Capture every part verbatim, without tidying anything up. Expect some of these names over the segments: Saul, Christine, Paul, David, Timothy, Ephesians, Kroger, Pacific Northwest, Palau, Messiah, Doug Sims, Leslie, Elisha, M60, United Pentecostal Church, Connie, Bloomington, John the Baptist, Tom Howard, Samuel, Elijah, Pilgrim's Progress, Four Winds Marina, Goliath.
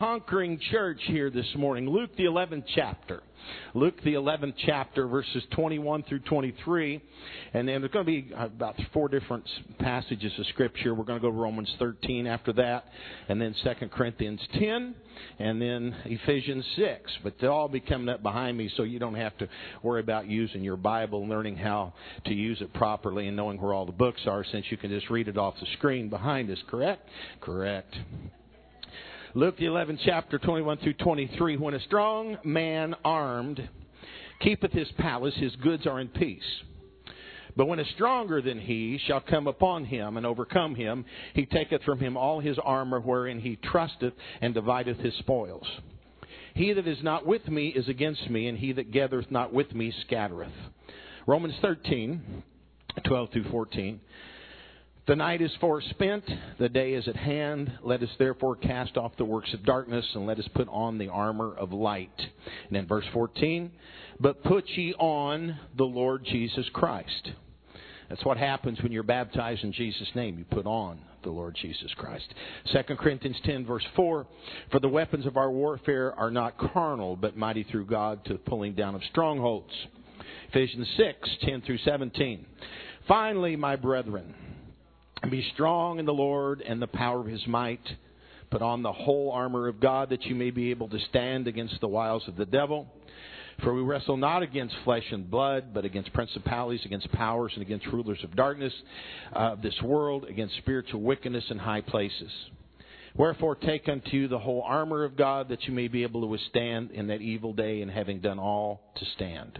conquering church here this morning. Luke, the eleventh chapter. Luke, the eleventh chapter, verses twenty-one through twenty-three. And then there's going to be about four different passages of Scripture. We're going to go to Romans thirteen after that, and then Second Corinthians ten, and then Ephesians six. But they'll all be coming up behind me, so you don't have to worry about using your Bible, learning how to use it properly, and knowing where all the books are, since you can just read it off the screen behind us, correct? Correct. Luke, the eleventh chapter, twenty-one through twenty-three. When a strong man armed keepeth his palace, his goods are in peace. But when a stronger than he shall come upon him and overcome him, he taketh from him all his armor wherein he trusteth, and divideth his spoils. He that is not with me is against me, and he that gathereth not with me scattereth. Romans thirteen, twelve through fourteen. The night is forspent, the day is at hand. Let us therefore cast off the works of darkness, and let us put on the armor of light. And in verse fourteen, but put ye on the Lord Jesus Christ. That's what happens when you're baptized in Jesus' name. You put on the Lord Jesus Christ. Second Corinthians ten, verse four, for the weapons of our warfare are not carnal, but mighty through God to the pulling down of strongholds. Ephesians six, ten through seventeen. Finally, my brethren, be strong in the Lord and the power of His might. Put on the whole armor of God, that you may be able to stand against the wiles of the devil. For we wrestle not against flesh and blood, but against principalities, against powers, and against rulers of darkness of this world, against spiritual wickedness in high places. Wherefore take unto you the whole armor of God, that you may be able to withstand in that evil day, and having done all, to stand.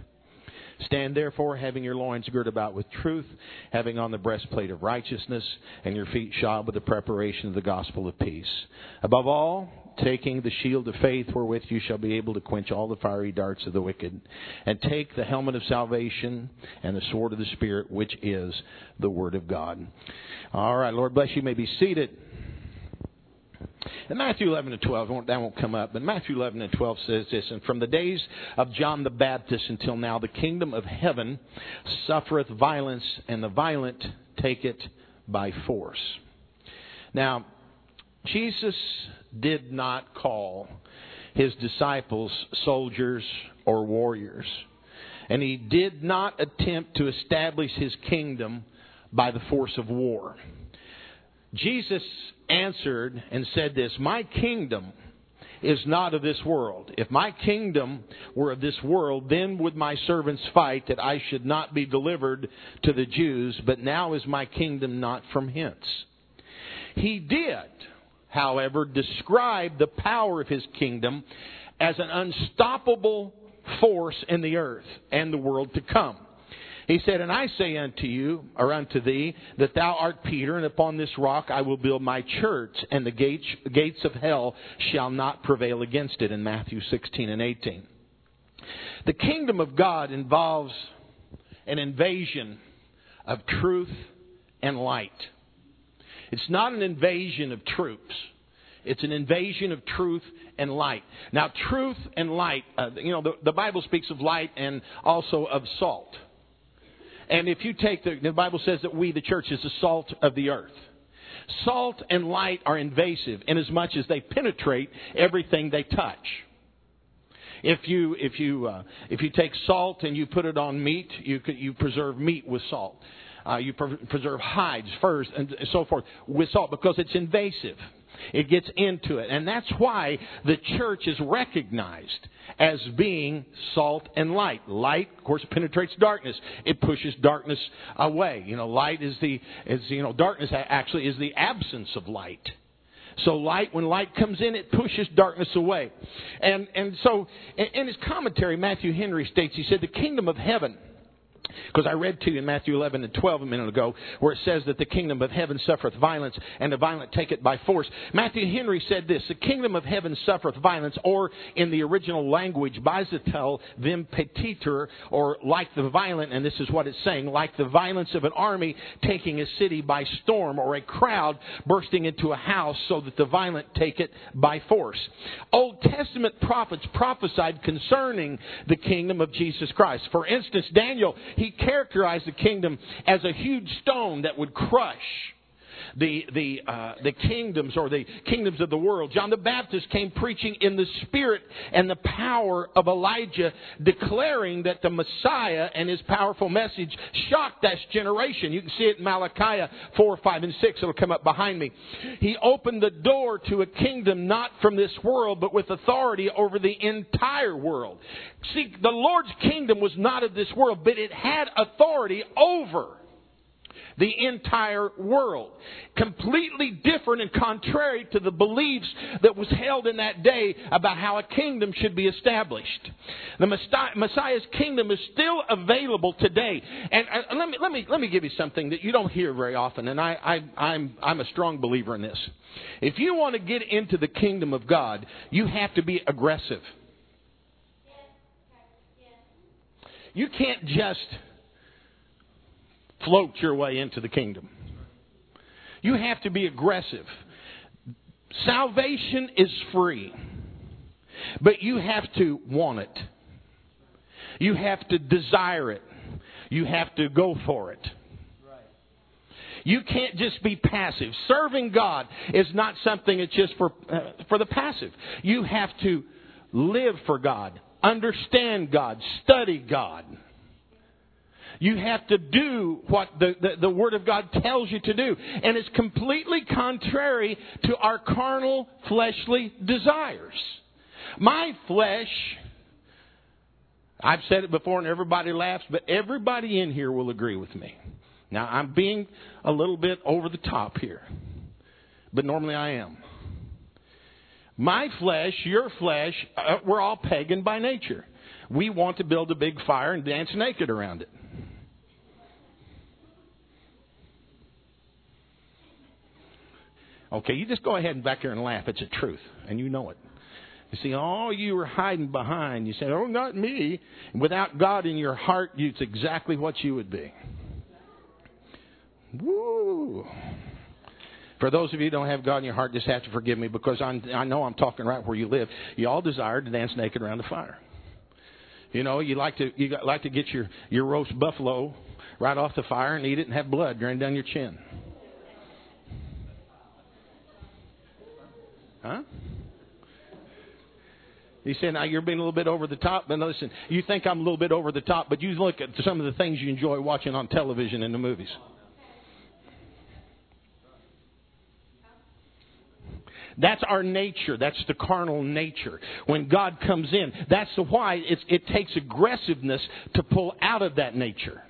Stand therefore, having your loins girt about with truth, having on the breastplate of righteousness, and your feet shod with the preparation of the gospel of peace. Above all, taking the shield of faith, wherewith you shall be able to quench all the fiery darts of the wicked, and take the helmet of salvation and the sword of the Spirit, which is the Word of God. All right, Lord bless you. You may be seated. And Matthew eleven and twelve, won't, that won't come up, but Matthew eleven and twelve says this, and from the days of John the Baptist until now, the kingdom of heaven suffereth violence, and the violent take it by force. Now, Jesus did not call His disciples soldiers or warriors, and He did not attempt to establish His kingdom by the force of war. Jesus answered and said this, my kingdom is not of this world. If my kingdom were of this world, then would my servants fight that I should not be delivered to the Jews, but now is my kingdom not from hence. He did, however, describe the power of His kingdom as an unstoppable force in the earth and the world to come. He said, and I say unto you, or unto thee, that thou art Peter, and upon this rock I will build my church, and the gates, gates of hell shall not prevail against it, in Matthew sixteen and eighteen. The kingdom of God involves an invasion of truth and light. It's not an invasion of troops. It's an invasion of truth and light. Now, truth and light, uh, you know, the, the Bible speaks of light and also of salt. And if you take the, the Bible says that we, the church, is the salt of the earth. Salt and light are invasive in as much as they penetrate everything they touch. If you if you uh, if you take salt and you put it on meat, you you preserve meat with salt. Uh, you pre- preserve hides, furs, and so forth with salt because it's invasive. It gets into it. And that's why the church is recognized as being salt and light. Light, of course, penetrates darkness. It pushes darkness away. You know, light is the, is, you know, darkness actually is the absence of light. So light, when light comes in, it pushes darkness away. And, and so, in his commentary, Matthew Henry states, he said, the kingdom of heaven, because I read to you in Matthew eleven and twelve a minute ago, where it says that the kingdom of heaven suffereth violence, and the violent take it by force. Matthew Henry said this, the kingdom of heaven suffereth violence, or in the original language, basitel vim petitur, or like the violent, and this is what it's saying, like the violence of an army taking a city by storm, or a crowd bursting into a house, so that the violent take it by force. Old Testament prophets prophesied concerning the kingdom of Jesus Christ. For instance, Daniel, he characterized the kingdom as a huge stone that would crush the the uh, the kingdoms or the kingdoms of the world. John the Baptist came preaching in the spirit and the power of Elijah, declaring that the Messiah and his powerful message shocked that generation. You can see it in Malachi four, five, and six. It'll come up behind me. He opened the door to a kingdom not from this world, but with authority over the entire world. See, the Lord's kingdom was not of this world, but it had authority over the entire world. Completely different and contrary to the beliefs that was held in that day about how a kingdom should be established. The Messiah's kingdom is still available today. And let me let me let me give you something that you don't hear very often, and I, I I'm I'm a strong believer in this. If you want to get into the kingdom of God, you have to be aggressive. You can't just float your way into the kingdom. You have to be aggressive. Salvation is free, but you have to want it. You have to desire it. You have to go for it. You can't just be passive. Serving God is not something that's just for uh, for the passive. You have to live for God, understand God, study God. You have to do what the, the, the Word of God tells you to do. And it's completely contrary to our carnal, fleshly desires. My flesh, I've said it before and everybody laughs, but everybody in here will agree with me. Now, I'm being a little bit over the top here, but normally I am. My flesh, your flesh, uh, we're all pagan by nature. We want to build a big fire and dance naked around it. Okay, you just go ahead and back here and laugh. It's a truth, and you know it. You see, all you were hiding behind, you say, oh, not me. And without God in your heart, it's exactly what you would be. Woo! For those of you who don't have God in your heart, just have to forgive me because I'm, I know I'm talking right where you live. You all desire to dance naked around the fire. You know, you like to you like to get your, your roast buffalo right off the fire and eat it and have blood drain down your chin. Huh? He said, now you're being a little bit over the top. But listen, you think I'm a little bit over the top, but you look at some of the things you enjoy watching on television and the movies. That's our nature. That's the carnal nature. When God comes in, that's why it's, it takes aggressiveness to pull out of that nature.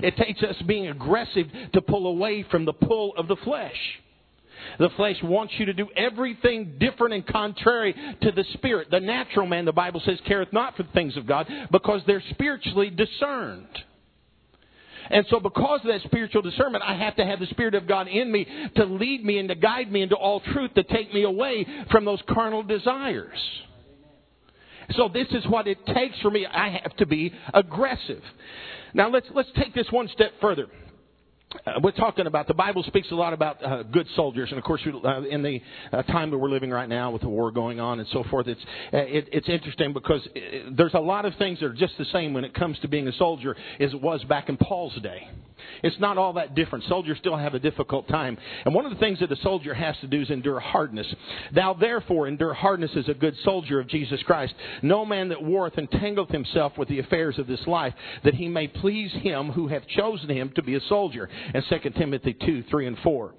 It takes us being aggressive to pull away from the pull of the flesh. The flesh wants you to do everything different and contrary to the spirit. The natural man, the Bible says, careth not for the things of God because they're spiritually discerned. And so because of that spiritual discernment, I have to have the Spirit of God in me to lead me and to guide me into all truth, to take me away from those carnal desires. So this is what it takes for me. I have to be aggressive. Now let's let's take this one step further. Uh, we're talking about, the Bible speaks a lot about uh, good soldiers. And, of course, uh, in the uh, time that we're living right now with the war going on and so forth, it's, uh, it, it's interesting because it, there's a lot of things that are just the same when it comes to being a soldier as it was back in Paul's day. It's not all that different. Soldiers still have a difficult time. And one of the things that a soldier has to do is endure hardness. Thou therefore endure hardness as a good soldier of Jesus Christ. No man that warreth entangleth himself with the affairs of this life, that he may please him who hath chosen him to be a soldier. And Second Timothy two, three, and four.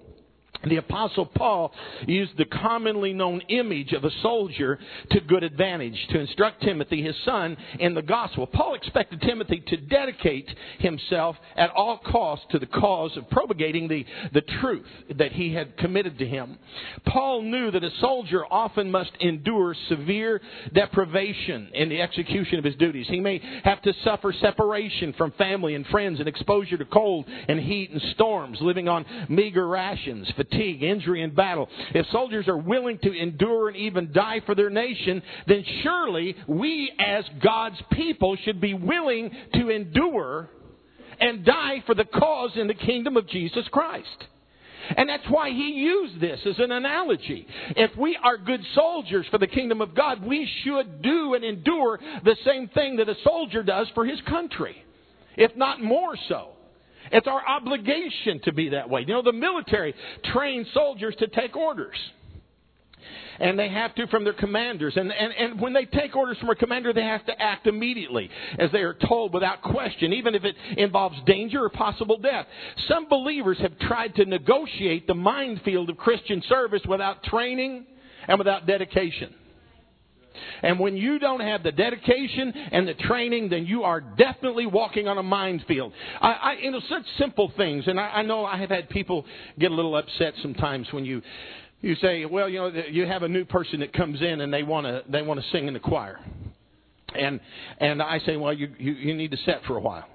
The Apostle Paul used the commonly known image of a soldier to good advantage to instruct Timothy, his son, in the gospel. Paul expected Timothy to dedicate himself at all costs to the cause of propagating the, the truth that he had committed to him. Paul knew that a soldier often must endure severe deprivation in the execution of his duties. He may have to suffer separation from family and friends and exposure to cold and heat and storms, living on meager rations, fatigue, injury, and battle. If soldiers are willing to endure and even die for their nation, then surely we as God's people should be willing to endure and die for the cause in the kingdom of Jesus Christ. And that's why he used this as an analogy. If we are good soldiers for the kingdom of God, we should do and endure the same thing that a soldier does for his country, if not more so. It's our obligation to be that way. You know, the military trains soldiers to take orders. And they have to from their commanders. And, and, and when they take orders from a commander, they have to act immediately, as they are told without question, even if it involves danger or possible death. Some believers have tried to negotiate the minefield of Christian service without training and without dedication. And when you don't have the dedication and the training, then you are definitely walking on a minefield. I, I, you know, such simple things. And I, I know I have had people get a little upset sometimes when you... You say, well, you know, you have a new person that comes in and they want to they want to sing in the choir. And and I say, well, you, you, you need to set for a while.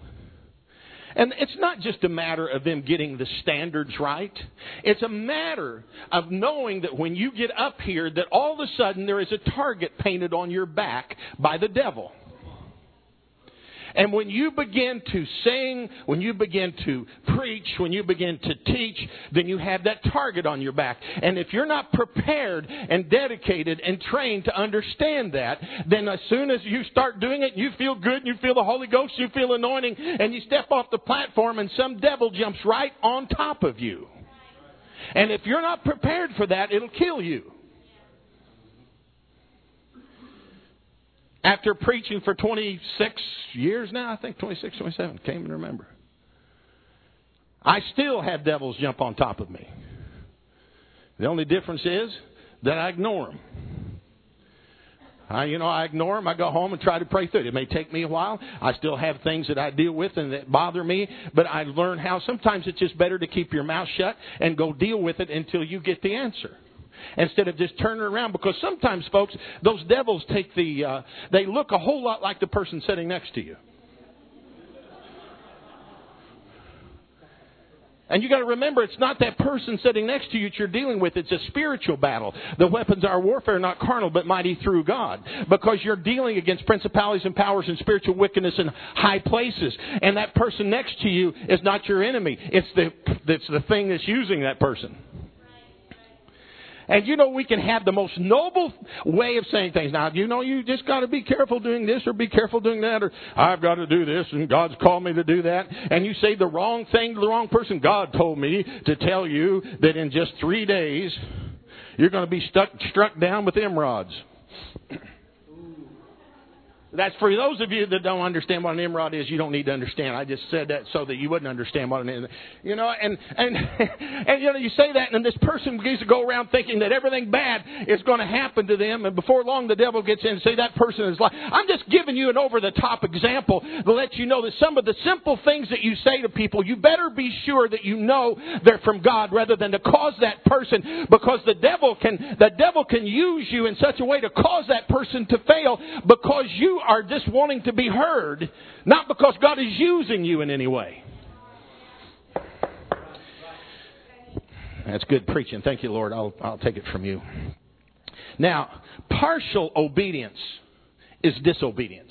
And it's not just a matter of them getting the standards right. It's a matter of knowing that when you get up here that all of a sudden there is a target painted on your back by the devil. And when you begin to sing, when you begin to preach, when you begin to teach, then you have that target on your back. And if you're not prepared and dedicated and trained to understand that, then as soon as you start doing it, you feel good, you feel the Holy Ghost, you feel anointing, and you step off the platform and some devil jumps right on top of you. And if you're not prepared for that, it'll kill you. After preaching for twenty-six years now, I think twenty-six, twenty-seven, can't even remember. I still have devils jump on top of me. The only difference is that I ignore them. I, you know, I ignore them. I go home and try to pray through it. It may take me a while. I still have things that I deal with and that bother me. But I learn how sometimes it's just better to keep your mouth shut and go deal with it until you get the answer. Instead of just turning around, because sometimes, folks, those devils take the, uh, they look a whole lot like the person sitting next to you. And you got to remember, it's not that person sitting next to you that you're dealing with. It's a spiritual battle. The weapons of our warfare are not carnal, but mighty through God. Because you're dealing against principalities and powers and spiritual wickedness in high places. And that person next to you is not your enemy. It's the, it's the thing that's using that person. And you know, we can have the most noble way of saying things. Now, you know, you just got to be careful doing this or be careful doing that, or I've got to do this and God's called me to do that. And you say the wrong thing to the wrong person. God told me to tell you that in just three days, you're going to be stuck, struck down with emerods. That's for those of you that don't understand what an emerald is. You don't need to understand. I just said that so that you wouldn't understand what an emerald is. You know, and, and, and you know, you say that, and then this person begins to go around thinking that everything bad is going to happen to them. And before long, the devil gets in and say, that person is like, I'm just giving you an over-the-top example to let you know that some of the simple things that you say to people, you better be sure that you know they're from God rather than to cause that person, because the devil can, the devil can use you in such a way to cause that person to fail because you are just wanting to be heard, not because God is using you in any way. That's good preaching. Thank you, Lord. I'll, I'll take it from you. Now, partial obedience is disobedience.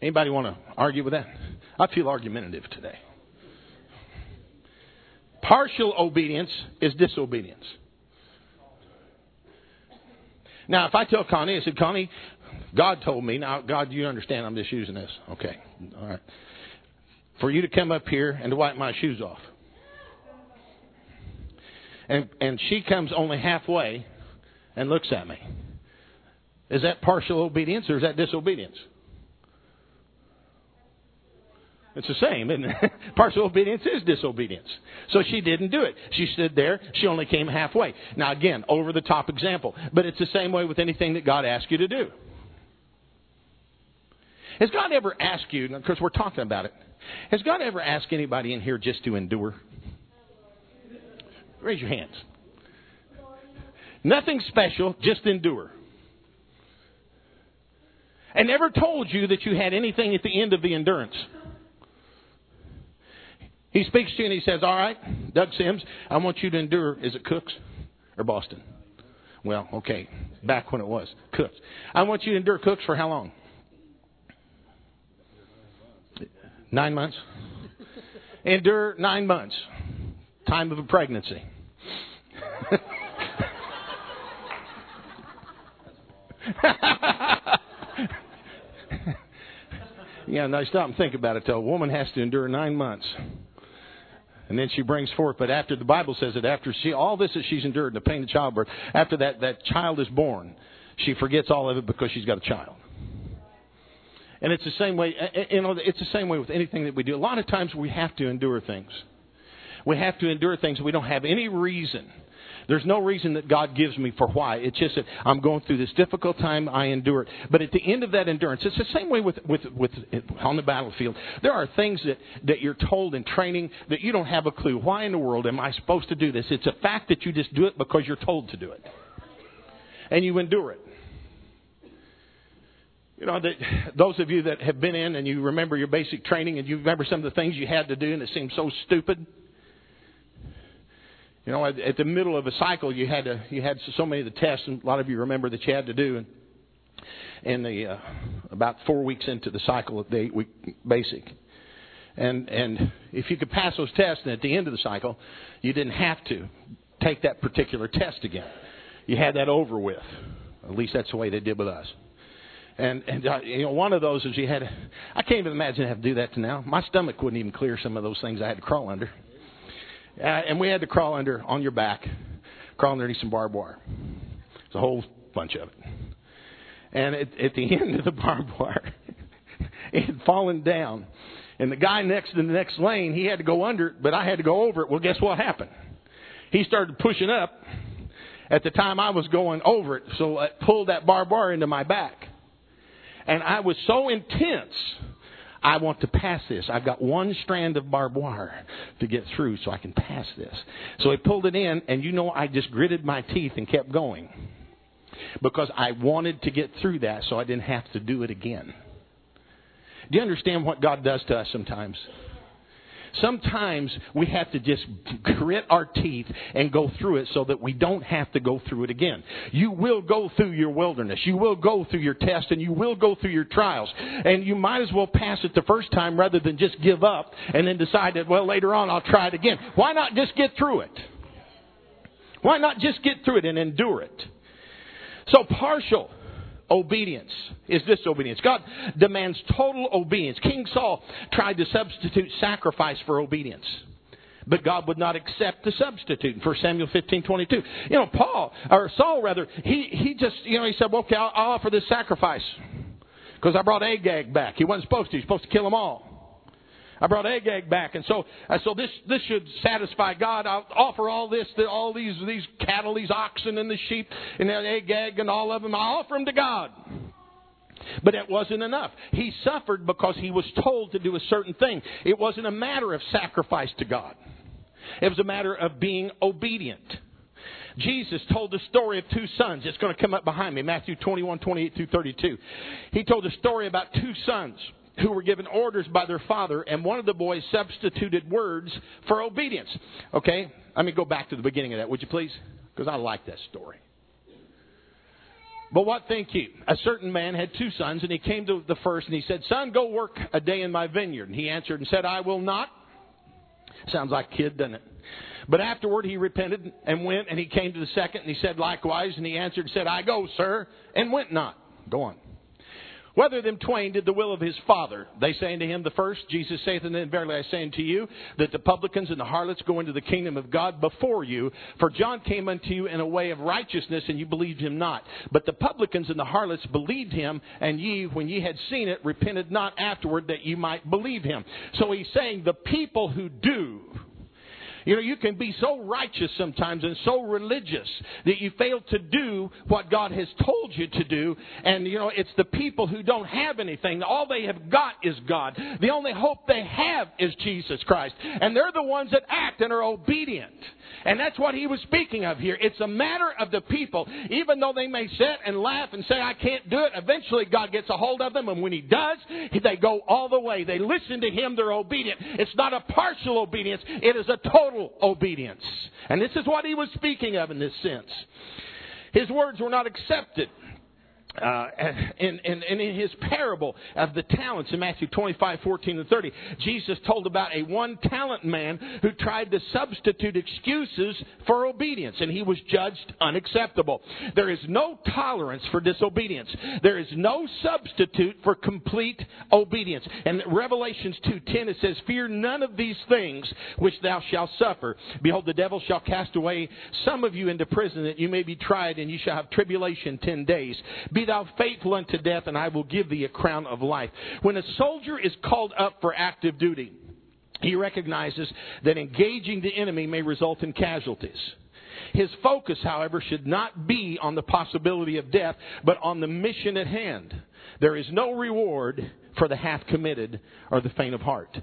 Anybody want to argue with that? I feel argumentative today. Partial obedience is disobedience. Now, if I tell Connie, I said, Connie, God told me. Now, God, you understand I'm just using this. Okay. All right. For you to come up here and to wipe my shoes off. And and she comes only halfway and looks at me. Is that partial obedience or is that disobedience? It's the same, isn't it? Partial obedience is disobedience. So she didn't do it. She stood there. She only came halfway. Now, again, over-the-top example. But it's the same way with anything that God asks you to do. Has God ever asked you, because we're talking about it, has God ever asked anybody in here just to endure? Raise your hands. Nothing special, just endure. And never told you that you had anything at the end of the endurance. He speaks to you and he says, all right, Doug Sims, I want you to endure. Is it Cooks or Boston? Well, okay, back when it was Cooks. I want you to endure Cooks for how long? Nine months. Endure nine months. Time of a pregnancy. Yeah, no, stop and think about it, though. A woman has to endure nine months. And then she brings forth, but after, the Bible says that after she all this that she's endured, the pain of childbirth, after that, that child is born, she forgets all of it because she's got a child. And it's the same way, you know, it's the same way with anything that we do. A lot of times we have to endure things. We have to endure things. We don't have any reason. There's no reason that God gives me for why. It's just that I'm going through this difficult time. I endure it. But at the end of that endurance, it's the same way with, with, with on the battlefield. There are things that, that you're told in training that you don't have a clue. Why in the world am I supposed to do this? It's a fact that you just do it because you're told to do it. And you endure it. You know, that those of you that have been in and you remember your basic training and you remember some of the things you had to do and it seemed so stupid. You know, at, at the middle of a cycle, you had to, you had so many of the tests, and a lot of you remember that you had to do. And, and the uh, about four weeks into the cycle of the eight-week basic, and and if you could pass those tests, and at the end of the cycle, you didn't have to take that particular test again. You had that over with. At least that's the way they did with us. And and uh, you know, one of those is you had. To, I can't even imagine having to do that to now. My stomach wouldn't even clear some of those things I had to crawl under. Uh, and we had to crawl under, on your back, crawl underneath some barbed wire. It's a whole bunch of it. And at, at the end of the barbed wire, it had fallen down. And the guy next in the next lane, he had to go under it, but I had to go over it. Well, guess what happened? He started pushing up. At the time, I was going over it, so it pulled that barbed wire into my back. And I was so intense. I want to pass this. I've got one strand of barbed wire to get through so I can pass this. So he pulled it in, and you know, I just gritted my teeth and kept going because I wanted to get through that so I didn't have to do it again. Do you understand what God does to us sometimes? Sometimes we have to just grit our teeth and go through it so that we don't have to go through it again. You will go through your wilderness. You will go through your test, and you will go through your trials. And you might as well pass it the first time rather than just give up and then decide that, well, later on I'll try it again. Why not just get through it? Why not just get through it and endure it? So partial obedience is disobedience. God demands total obedience. King Saul tried to substitute sacrifice for obedience, but God would not accept the substitute. In First Samuel fifteen twenty-two, you know, Paul or Saul rather, he he just you know he said, well, "Okay, I'll, I'll offer this sacrifice because I brought Agag back. He wasn't supposed to. He's supposed to kill them all. I brought Agag back, and so uh, so this this should satisfy God. I'll offer all this, to all these these cattle, these oxen, and the sheep, and Agag, and all of them. I'll offer them to God." But it wasn't enough. He suffered because he was told to do a certain thing. It wasn't a matter of sacrifice to God. It was a matter of being obedient. Jesus told the story of two sons. It's going to come up behind me, Matthew twenty-one twenty-eight through thirty-two. He told a story about two sons who were given orders by their father, and one of the boys substituted words for obedience. Okay, let me go back to the beginning of that, would you please? Because I like that story. But what think you? A certain man had two sons, and he came to the first, and he said, "Son, go work a day in my vineyard." And he answered and said, "I will not." Sounds like a kid, doesn't it? But afterward he repented and went, and he came to the second, and he said likewise. And he answered and said, "I go, sir," and went not. Go on. Whether them twain did the will of his father, they say unto him the first. Jesus saith unto them, "Verily I say unto you, that the publicans and the harlots go into the kingdom of God before you. For John came unto you in a way of righteousness, and you believed him not. But the publicans and the harlots believed him, and ye, when ye had seen it, repented not afterward, that ye might believe him." So he's saying the people who do. You know, you can be so righteous sometimes and so religious that you fail to do what God has told you to do. And, you know, it's the people who don't have anything. All they have got is God. The only hope they have is Jesus Christ. And they're the ones that act and are obedient. And that's what he was speaking of here. It's a matter of the people. Even though they may sit and laugh and say, "I can't do it," eventually God gets a hold of them. And when he does, they go all the way. They listen to him. They're obedient. It's not a partial obedience. It is a total obedience. And this is what he was speaking of in this sense. His words were not accepted. Uh, and, and, and in his parable of the talents in Matthew twenty-five, fourteen and thirty, Jesus told about a one-talent man who tried to substitute excuses for obedience, and he was judged unacceptable. There is no tolerance for disobedience. There is no substitute for complete obedience. And Revelations two ten, it says, "Fear none of these things which thou shalt suffer. Behold, the devil shall cast away some of you into prison, that you may be tried, and you shall have tribulation ten days. Be Be thou faithful unto death, and I will give thee a crown of life." When a soldier is called up for active duty, he recognizes that engaging the enemy may result in casualties. His focus, however, should not be on the possibility of death, but on the mission at hand. There is no reward for the half-committed or the faint of heart.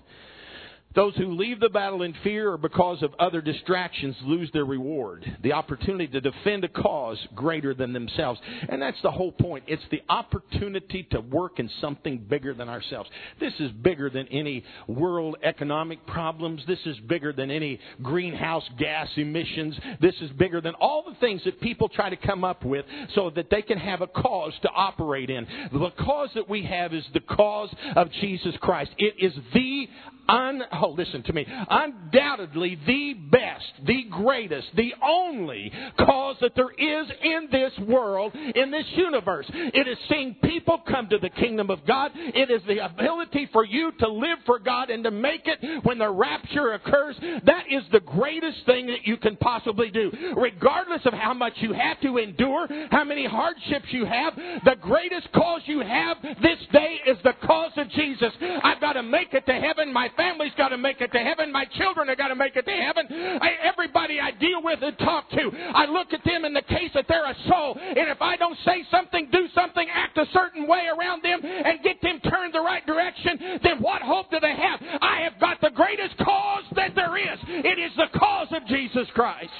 Those who leave the battle in fear or because of other distractions lose their reward, the opportunity to defend a cause greater than themselves. And that's the whole point. It's the opportunity to work in something bigger than ourselves. This is bigger than any world economic problems. This is bigger than any greenhouse gas emissions. This is bigger than all the things that people try to come up with so that they can have a cause to operate in. The cause that we have is the cause of Jesus Christ. It is the Un, oh, listen to me. Undoubtedly the best, the greatest, the only cause that there is in this world, in this universe. It is seeing people come to the kingdom of God. It is the ability for you to live for God and to make it when the rapture occurs. That is the greatest thing that you can possibly do. Regardless of how much you have to endure, how many hardships you have, the greatest cause you have this day is the cause of Jesus. I've got to make it to heaven. My family's got to make it to heaven. My children have got to make it to heaven. I, everybody I deal with and talk to, I look at them in the case that they're a soul. And if I don't say something, do something, act a certain way around them, and get them turned the right direction, then what hope do they have? I have got the greatest cause that there is. It is the cause of Jesus Christ.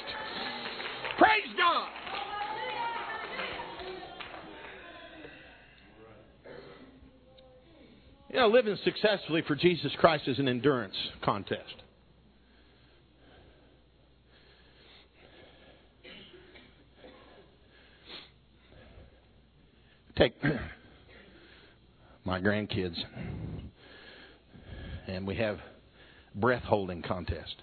Praise God. You know, living successfully for Jesus Christ is an endurance contest. Take my grandkids, and we have breath holding contest.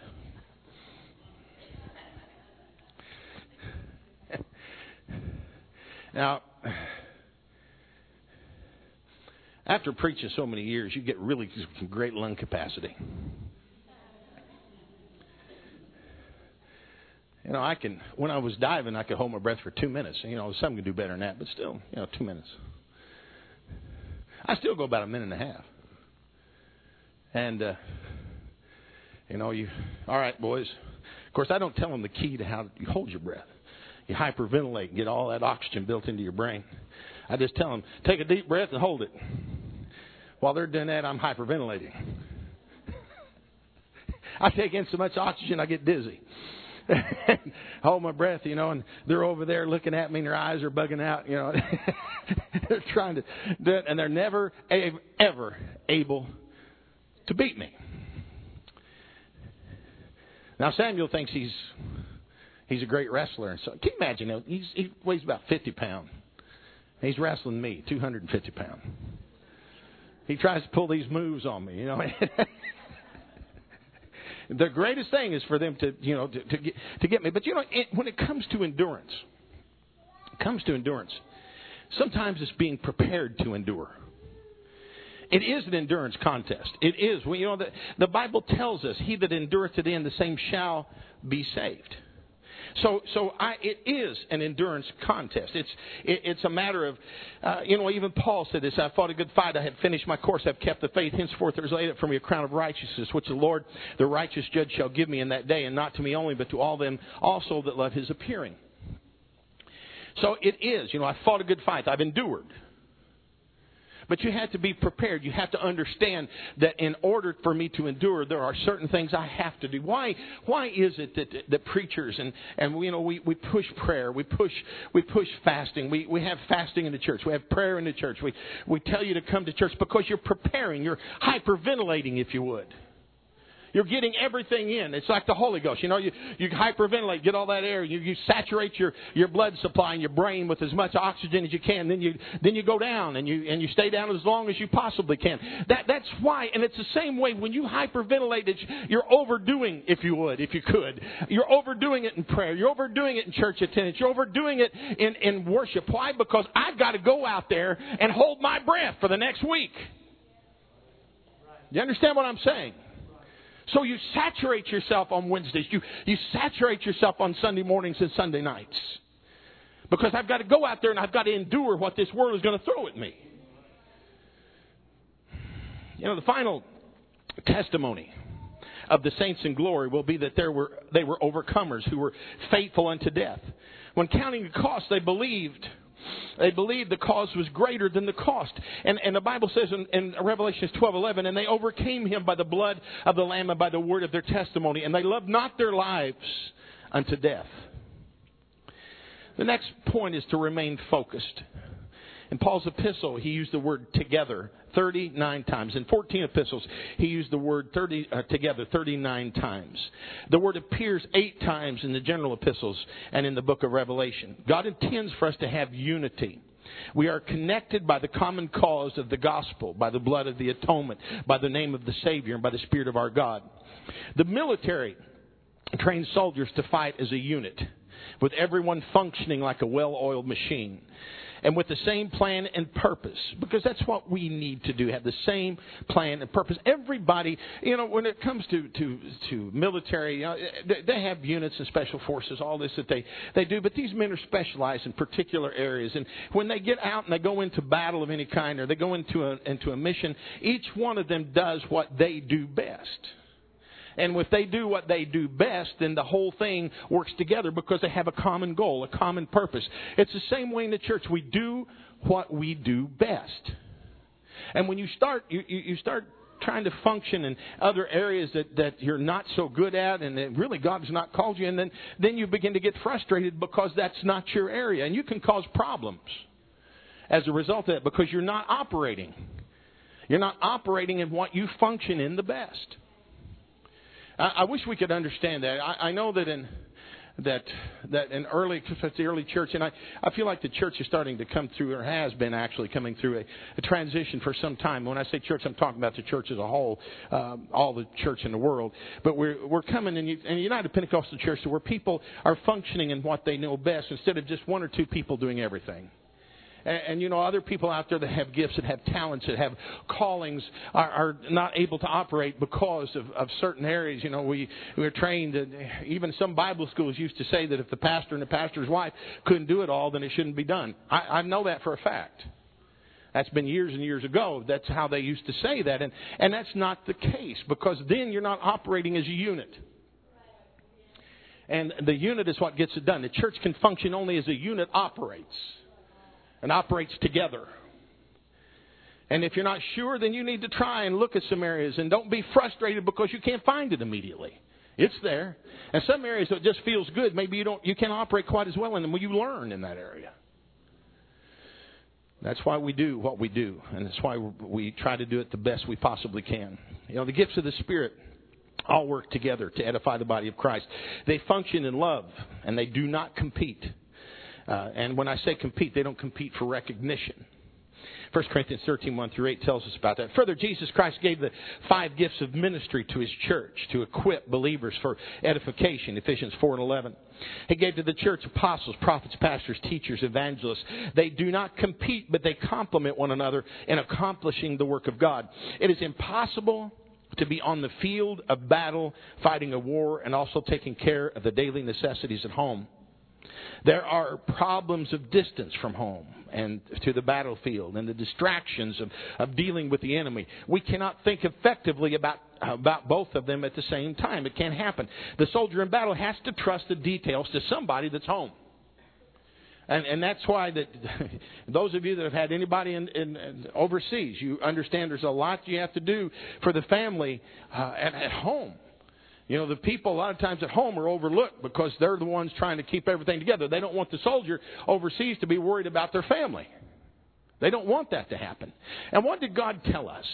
Now, after preaching so many years, you get really great lung capacity. You know, I can, when I was diving, I could hold my breath for two minutes. You know, some can do better than that, but still, you know, two minutes. I still go about a minute and a half. And, uh, you know, you, all right, boys. Of course, I don't tell them the key to how you hold your breath. You hyperventilate and get all that oxygen built into your brain. I just tell them, take a deep breath and hold it. While they're doing that, I'm hyperventilating. I take in so much oxygen, I get dizzy. Hold my breath, you know, and they're over there looking at me and their eyes are bugging out, you know. They're trying to do it, and they're never, ever able to beat me. Now, Samuel thinks he's he's a great wrestler. And so, can you imagine? You know, he's, he weighs about fifty pounds. He's wrestling me, two hundred fifty pounds. He tries to pull these moves on me, you know. The greatest thing is for them to, you know, to, to, get, to get me. But, you know, it, when it comes to endurance, it comes to endurance, sometimes it's being prepared to endure. It is an endurance contest. It is. Well, you know, the, the Bible tells us, he that endureth to the end, the same shall be saved. So, so I, it is an endurance contest. It's, it, it's a matter of, uh, you know, even Paul said this, I fought a good fight, I have finished my course, I have kept the faith, henceforth there is laid up for me a crown of righteousness, which the Lord, the righteous judge, shall give me in that day, and not to me only, but to all them also that love his appearing. So it is, you know, I fought a good fight, I've endured. But you have to be prepared. You have to understand that in order for me to endure, there are certain things I have to do. Why Why is it that, that, that preachers and, and you know, we, we push prayer, we push we push fasting, we, we have fasting in the church, we have prayer in the church, we, we tell you to come to church because you're preparing, you're hyperventilating, if you would. You're getting everything in. It's like the Holy Ghost. You know, you, you hyperventilate, get all that air. You, you saturate your, your blood supply and your brain with as much oxygen as you can. Then you then you go down and you and you stay down as long as you possibly can. That that's why. And it's the same way when you hyperventilate, it's, you're overdoing. If you would, if you could, you're overdoing it in prayer. You're overdoing it in church attendance. You're overdoing it in in worship. Why? Because I've got to go out there and hold my breath for the next week. You understand what I'm saying? So you saturate yourself on Wednesdays. You, you saturate yourself on Sunday mornings and Sunday nights. Because I've got to go out there and I've got to endure what this world is going to throw at me. You know, the final testimony of the saints in glory will be that there were they were overcomers who were faithful unto death. When counting the cost, they believed. They believed the cause was greater than the cost. And, and the Bible says in, in Revelation twelve eleven, and they overcame him by the blood of the Lamb and by the word of their testimony. And they loved not their lives unto death. The next point is to remain focused. In Paul's epistle, he used the word together thirty-nine times. In fourteen epistles, he used the word thirty, uh, together thirty-nine times. The word appears eight times in the general epistles and in the book of Revelation. God intends for us to have unity. We are connected by the common cause of the gospel, by the blood of the atonement, by the name of the Savior, and by the Spirit of our God. The military trains soldiers to fight as a unit, with everyone functioning like a well-oiled machine. And with the same plan and purpose. Because that's what we need to do. Have the same plan and purpose. Everybody, you know, when it comes to, to, to military, you know, they have units and special forces, all this that they, they do. But these men are specialized in particular areas. And when they get out and they go into battle of any kind, or they go into a, into a mission, each one of them does what they do best. And if they do what they do best, then the whole thing works together because they have a common goal, a common purpose. It's the same way in the church. We do what we do best. And when you start, you, you start trying to function in other areas that, that you're not so good at and that really God has not called you, and then, then you begin to get frustrated because that's not your area. And you can cause problems as a result of that because you're not operating. You're not operating in what you function in the best. I wish we could understand that. I, I know that in that that in early the early church, and I, I feel like the church is starting to come through, or has been actually coming through a, a transition for some time. When I say church, I'm talking about the church as a whole, um, all the church in the world. But we're we're coming in, in United Pentecostal Church to where people are functioning in what they know best instead of just one or two people doing everything. And, and, you know, other people out there that have gifts, that have talents, that have callings are, are not able to operate because of, of certain areas. You know, we, we were trained, and even some Bible schools used to say that if the pastor and the pastor's wife couldn't do it all, then it shouldn't be done. I, I know that for a fact. That's been years and years ago. That's how they used to say that. And, and that's not the case, because then you're not operating as a unit. And the unit is what gets it done. The church can function only as a unit operates. And operates together. And if you're not sure, then you need to try and look at some areas. And don't be frustrated because you can't find it immediately. It's there. And some areas that just feels good, maybe you don't, you can't operate quite as well in them. Well, you learn in that area. That's why we do what we do. And that's why we try to do it the best we possibly can. You know, the gifts of the Spirit all work together to edify the body of Christ. They function in love, and they do not compete. Uh, and when I say compete, they don't compete for recognition. First Corinthians thirteen, one through eight tells us about that. Further, Jesus Christ gave the five gifts of ministry to His church to equip believers for edification, Ephesians four and eleven. He gave to the church apostles, prophets, pastors, teachers, evangelists. They do not compete, but they complement one another in accomplishing the work of God. It is impossible to be on the field of battle, fighting a war, and also taking care of the daily necessities at home. There are problems of distance from home and to the battlefield and the distractions of, of dealing with the enemy. We cannot think effectively about, about both of them at the same time. It can't happen. The soldier in battle has to trust the details to somebody that's home. And, and that's why that those of you that have had anybody in, in, in overseas, you understand there's a lot you have to do for the family uh, at, at home. You know, the people a lot of times at home are overlooked because they're the ones trying to keep everything together. They don't want the soldier overseas to be worried about their family. They don't want that to happen. And what did God tell us?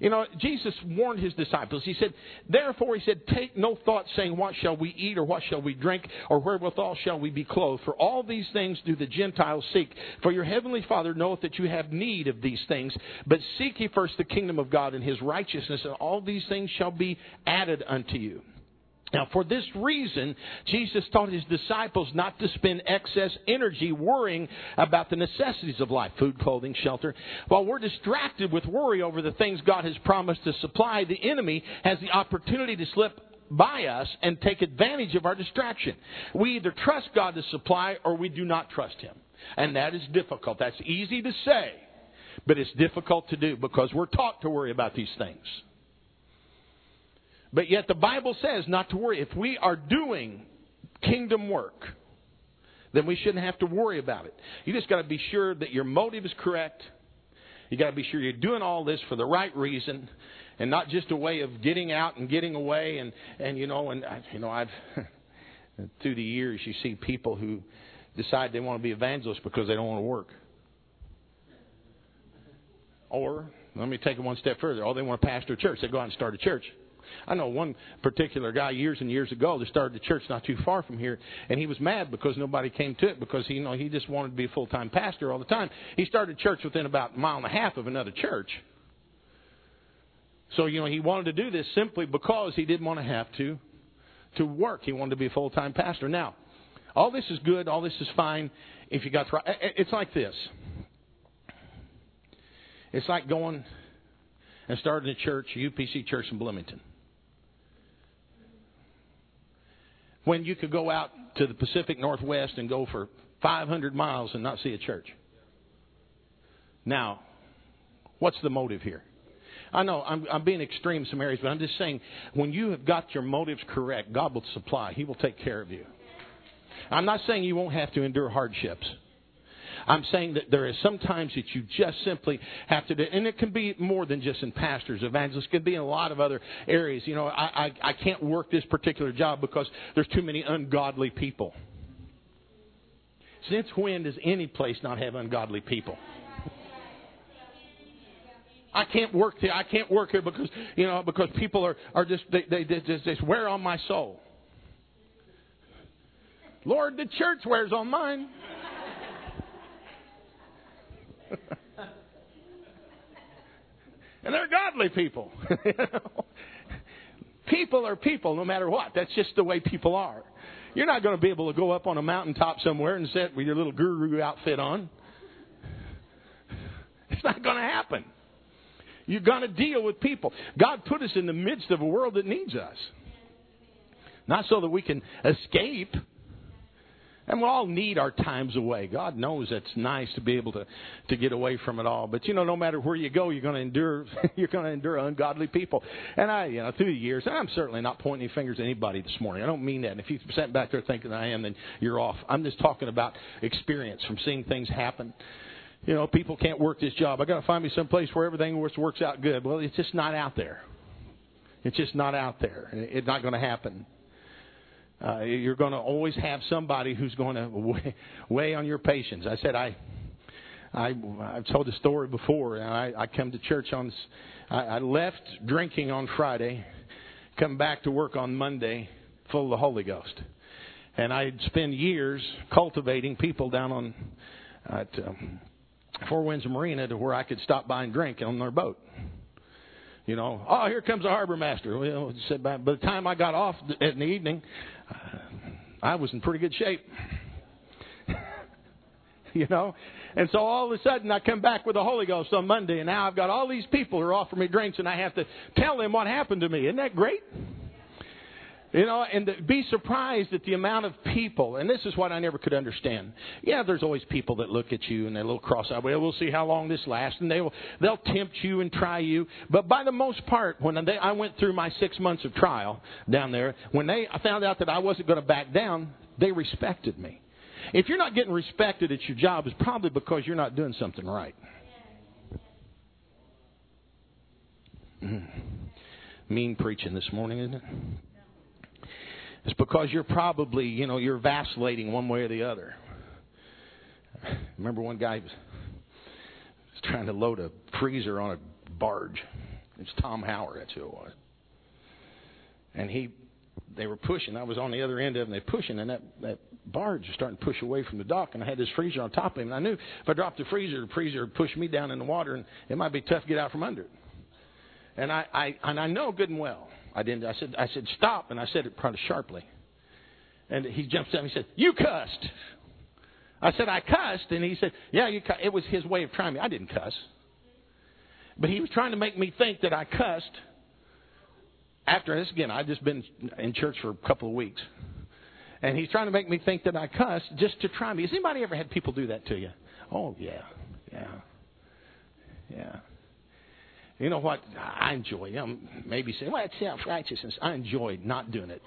You know, Jesus warned his disciples. He said, therefore, he said, take no thought saying, what shall we eat or what shall we drink or wherewithal shall we be clothed? For all these things do the Gentiles seek. For your heavenly Father knoweth that you have need of these things. But seek ye first the kingdom of God and his righteousness, and all these things shall be added unto you. Now, for this reason, Jesus taught his disciples not to spend excess energy worrying about the necessities of life, food, clothing, shelter. While we're distracted with worry over the things God has promised to supply, the enemy has the opportunity to slip by us and take advantage of our distraction. We either trust God to supply or we do not trust him. And that is difficult. That's easy to say, but it's difficult to do because we're taught to worry about these things. But yet the Bible says not to worry. If we are doing kingdom work, then we shouldn't have to worry about it. You just got to be sure that your motive is correct. You got to be sure you're doing all this for the right reason, and not just a way of getting out and getting away. And, and you know, and you know, I've through the years you see people who decide they want to be evangelists because they don't want to work. Or let me take it one step further. Oh, they want to pastor a church. They go out and start a church. I know one particular guy years and years ago that started a church not too far from here, and he was mad because nobody came to it because he, you know, he just wanted to be a full-time pastor all the time. He started a church within about a mile and a half of another church. So, you know, he wanted to do this simply because he didn't want to have to, to work. He wanted to be a full-time pastor. Now, all this is good. All this is fine. If you got the right, it's like this. It's like going and starting a church, a U P C church in Bloomington, when you could go out to the Pacific Northwest and go for five hundred miles and not see a church. Now, what's the motive here? I know I'm, I'm being extreme in some areas, but I'm just saying when you have got your motives correct, God will supply. He will take care of you. I'm not saying you won't have to endure hardships. I'm saying that there is sometimes that you just simply have to do, and it can be more than just in pastors, evangelists, it can be in a lot of other areas. You know, I, I, I can't work this particular job because there's too many ungodly people. Since when does any place not have ungodly people? I can't work here. I can't work here because you know because people are, are just they they, they just, just wear on my soul. Lord, the church wears on mine. And they're godly people. People are people no matter what. That's just the way people are. You're not going to be able to go up on a mountaintop somewhere and sit with your little guru outfit on. It's not going to happen. You're going to deal with people. God put us in the midst of a world that needs us. Not so that we can escape. And we all need our times away. God knows it's nice to be able to, to get away from it all. But, you know, no matter where you go, you're going to endure you're going to endure ungodly people. And I, you know, through the years, and I'm certainly not pointing fingers at anybody this morning. I don't mean that. And if you sat back there thinking I am, then you're off. I'm just talking about experience from seeing things happen. You know, people can't work this job. I got to find me someplace where everything works out good. Well, it's just not out there. It's just not out there. It's not going to happen. Uh, you're going to always have somebody who's going to weigh, weigh on your patience. I said, I, I, I've told the story before. And I, I come to church on, I, I left drinking on Friday, come back to work on Monday, full of the Holy Ghost. And I'd spend years cultivating people down on at, um, Four Winds Marina to where I could stop by and drink on their boat. You know, oh, here comes the harbor master. Well, said by the time I got off in the evening, uh, I was in pretty good shape. You know, and so all of a sudden I come back with the Holy Ghost on Monday, and now I've got all these people who are offering me drinks, and I have to tell them what happened to me. Isn't that great? You know, and to be surprised at the amount of people, and this is what I never could understand. Yeah, there's always people that look at you and they're a little cross-eyed. Well, we'll see how long this lasts, and they will, they'll tempt you and try you. But by the most part, when they, I went through my six months of trial down there, when they found out that I wasn't going to back down, they respected me. If you're not getting respected at your job, it's probably because you're not doing something right. Mm. Mean preaching this morning, isn't it? It's because you're probably, you know, you're vacillating one way or the other. I remember one guy was, was trying to load a freezer on a barge. It's Tom Howard, that's who it was. And he, they were pushing. I was on the other end of them. They were pushing, and that, that barge was starting to push away from the dock, and I had this freezer on top of him. And I knew if I dropped the freezer, the freezer would push me down in the water, and it might be tough to get out from under it. And I, I and I know good and well. I didn't. I said, I said, stop, and I said it probably sharply. And he jumps up and he said, you cussed. I said, I cussed, and he said, yeah, you cussed. It was his way of trying me. I didn't cuss. But he was trying to make me think that I cussed. After this, again, I've just been in church for a couple of weeks. And he's trying to make me think that I cussed just to try me. Has anybody ever had people do that to you? Oh, yeah, yeah, yeah. You know what? I enjoy them. Maybe say, well, that's self-righteousness. I enjoy not doing it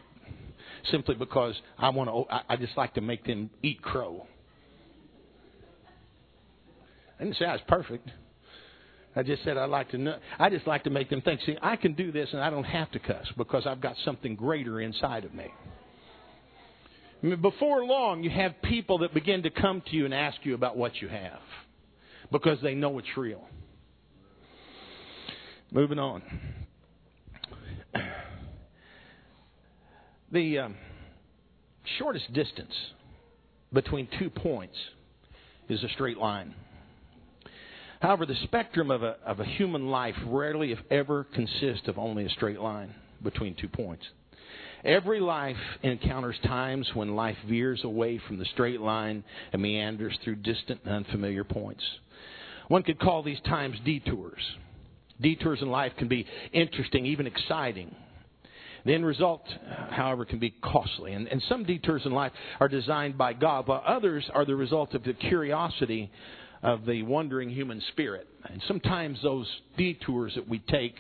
simply because I want to. I just like to make them eat crow. I didn't say I was perfect. I just said I like to know. I just like to make them think. See, I can do this, and I don't have to cuss because I've got something greater inside of me. I mean, before long, you have people that begin to come to you and ask you about what you have because they know it's real. Moving on. The um, shortest distance between two points is a straight line. However, the spectrum of a, of a human life rarely, if ever, consists of only a straight line between two points. Every life encounters times when life veers away from the straight line and meanders through distant and unfamiliar points. One could call these times detours. Detours in life can be interesting, even exciting. The end result, however, can be costly. And, and some detours in life are designed by God, while others are the result of the curiosity of the wandering human spirit. And sometimes those detours that we take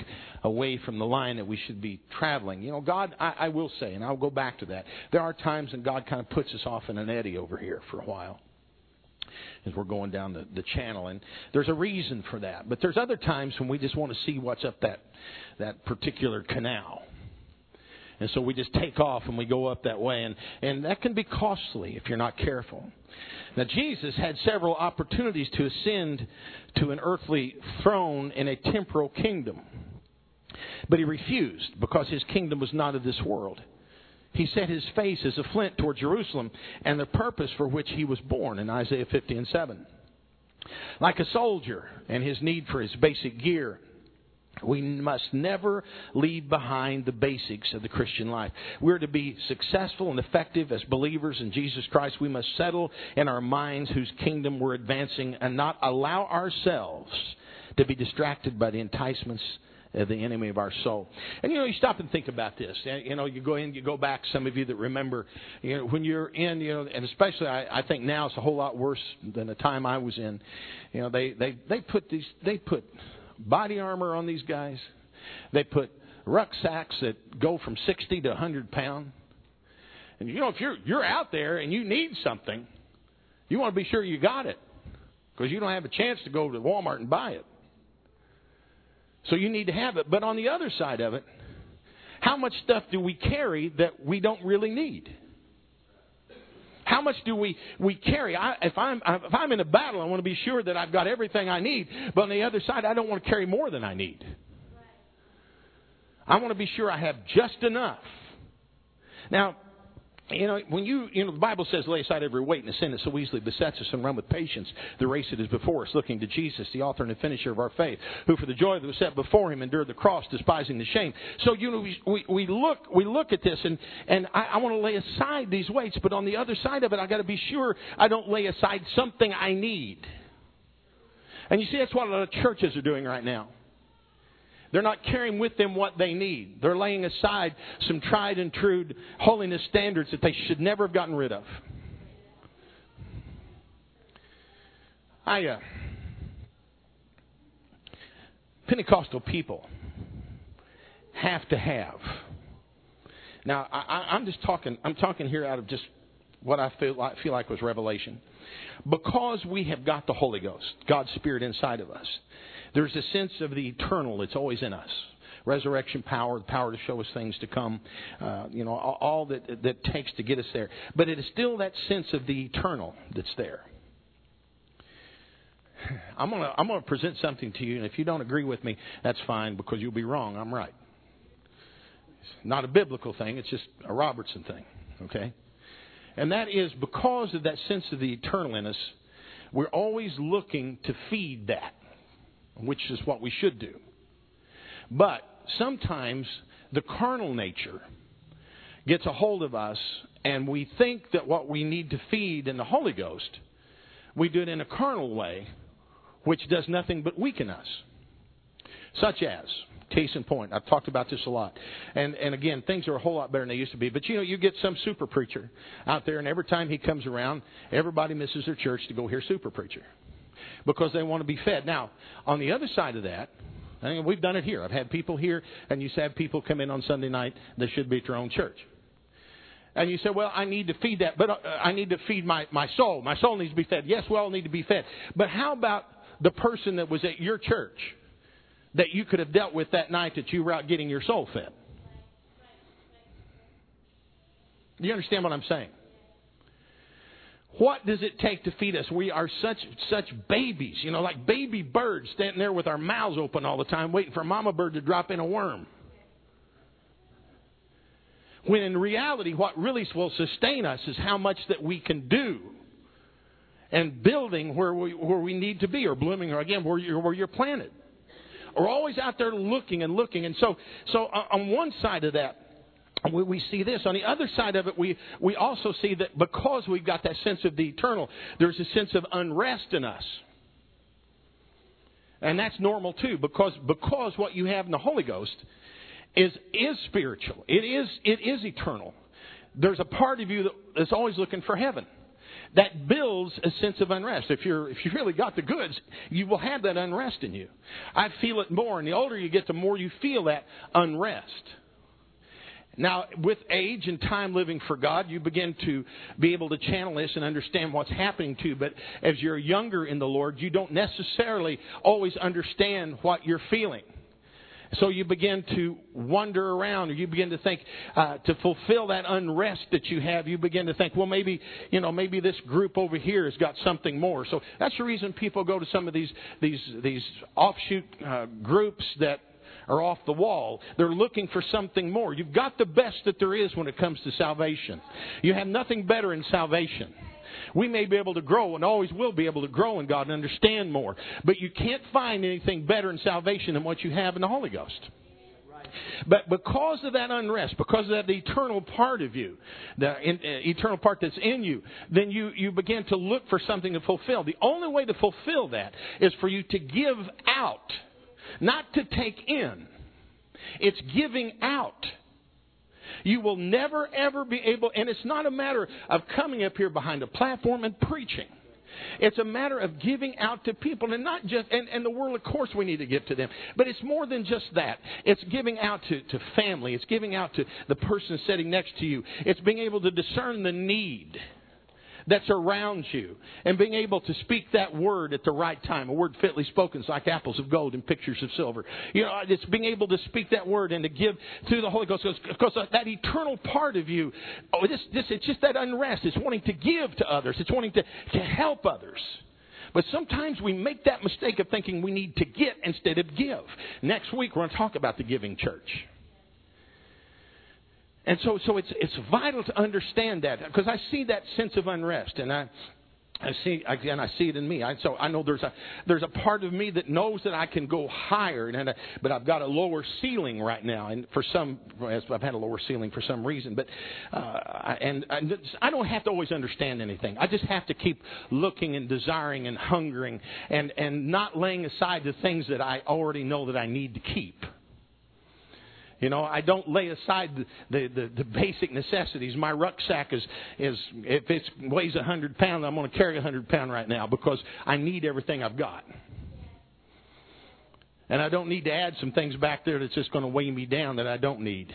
away from the line that we should be traveling. You know, God, I, I will say, and I'll go back to that, there are times when God kind of puts us off in an eddy over here for a while as we're going down the, the channel. And there's a reason for that. But there's other times when we just want to see what's up that, that particular canal. And so we just take off and we go up that way. And, and that can be costly if you're not careful. Now, Jesus had several opportunities to ascend to an earthly throne in a temporal kingdom. But he refused because his kingdom was not of this world. He set his face as a flint toward Jerusalem and the purpose for which he was born in Isaiah fifty and seven. Like a soldier and his need for his basic gear, we must never leave behind the basics of the Christian life. We're to be successful and effective as believers in Jesus Christ. We must settle in our minds whose kingdom we're advancing and not allow ourselves to be distracted by the enticements of the enemy of our soul. And, you know, you stop and think about this. You know, you go in, you go back. Some of you that remember, you know, when you're in, you know, and especially I, I think now it's a whole lot worse than the time I was in. You know, they, they, they put these, they put... body armor on these guys. They put rucksacks that go from sixty to one hundred pound. And you know, if you're you're out there and you need something, you want to be sure you got it because you don't have a chance to go to Walmart and buy it. So you need to have it. But on the other side of it, how much stuff do we carry that we don't really need? How much do we, we carry? I, if I'm if I'm in a battle, I want to be sure that I've got everything I need. But on the other side, I don't want to carry more than I need. I want to be sure I have just enough. Now, you know, when you, you know, the Bible says, lay aside every weight and the sin that so easily besets us and run with patience the race that is before us, looking to Jesus, the author and the finisher of our faith, who for the joy that was set before him endured the cross, despising the shame. So, you know, we, we, we look we look at this, and, and I, I want to lay aside these weights, but on the other side of it, I've got to be sure I don't lay aside something I need. And you see, that's what a lot of churches are doing right now. They're not carrying with them what they need. They're laying aside some tried and true holiness standards that they should never have gotten rid of. I, uh, Pentecostal people have to have. Now, I, I'm just talking. I'm talking here out of just what I feel like, feel like was revelation, because we have got the Holy Ghost, God's Spirit inside of us. There's a sense of the eternal that's always in us. Resurrection power, the power to show us things to come, uh, you know, all, all that that takes to get us there. But it is still that sense of the eternal that's there. I'm gonna I'm gonna present something to you, and if you don't agree with me, that's fine, because you'll be wrong. I'm right. It's not a biblical thing. It's just a Robertson thing. Okay, and that is because of that sense of the eternal in us. We're always looking to feed that, which is what we should do. But sometimes the carnal nature gets a hold of us, and we think that what we need to feed in the Holy Ghost, we do it in a carnal way, which does nothing but weaken us. Such as, case in point, I've talked about this a lot. And, and again, things are a whole lot better than they used to be. But you know, you get some super preacher out there, and every time he comes around, everybody misses their church to go hear super preacher because they want to be fed. Now, on the other side of that, I mean, we've done it here. I've had people here, and you have people come in on Sunday night that should be at your own church. And you say, well, I need to feed that, but I need to feed my, my soul. My soul needs to be fed. Yes, we all need to be fed. But how about the person that was at your church that you could have dealt with that night that you were out getting your soul fed? Do you understand what I'm saying? What does it take to feed us? We are such such babies, you know, like baby birds standing there with our mouths open all the time waiting for mama bird to drop in a worm. When in reality, what really will sustain us is how much that we can do and building where we, where we need to be, or blooming, or again, where you're, where you're planted. We're always out there looking and looking. And so, so on one side of that, we see this. On the other side of it, we, we also see that because we've got that sense of the eternal, there's a sense of unrest in us. And that's normal too, because because what you have in the Holy Ghost is is spiritual. It is it is eternal. There's a part of you that's always looking for heaven. That builds a sense of unrest. If you're if you really got the goods, you will have that unrest in you. I feel it more, and the older you get, the more you feel that unrest. Now, with age and time living for God, you begin to be able to channel this and understand what's happening to you. But as you're younger in the Lord, you don't necessarily always understand what you're feeling. So you begin to wander around, or you begin to think, uh, to fulfill that unrest that you have, you begin to think, well, maybe, you know, maybe this group over here has got something more. So that's the reason people go to some of these, these, these offshoot uh, groups that are off the wall. They're looking for something more. You've got the best that there is when it comes to salvation. You have nothing better in salvation. We may be able to grow, and always will be able to grow in God and understand more. But you can't find anything better in salvation than what you have in the Holy Ghost. But because of that unrest, because of that eternal part of you, the in, uh, eternal part that's in you, then you, you begin to look for something to fulfill. The only way to fulfill that is for you to give out. Not to take in. It's giving out. You will never, ever be able, and it's not a matter of coming up here behind a platform and preaching. It's a matter of giving out to people, and not just, and, and the world, of course, we need to give to them. But it's more than just that. It's giving out to, to family. It's giving out to the person sitting next to you. It's being able to discern the need that's around you, and being able to speak that word at the right time. A word fitly spoken is like apples of gold and pictures of silver. You know, it's being able to speak that word and to give through the Holy Ghost. Because that eternal part of you, oh, this, this, it's just that unrest. It's wanting to give to others. It's wanting to, to help others. But sometimes we make that mistake of thinking we need to get instead of give. Next week we're going to talk about the giving church. And so, so it's it's vital to understand that, because I see that sense of unrest, and I, I see again, I see it in me. I, so I know there's a there's a part of me that knows that I can go higher, and I, but I've got a lower ceiling right now. And for some, I've had a lower ceiling for some reason. But uh, and I, I don't have to always understand anything. I just have to keep looking and desiring and hungering, and and not laying aside the things that I already know that I need to keep. You know, I don't lay aside the, the, the, the basic necessities. My rucksack is, is if it weighs one hundred pounds, I'm going to carry one hundred pounds right now because I need everything I've got. And I don't need to add some things back there that's just going to weigh me down that I don't need.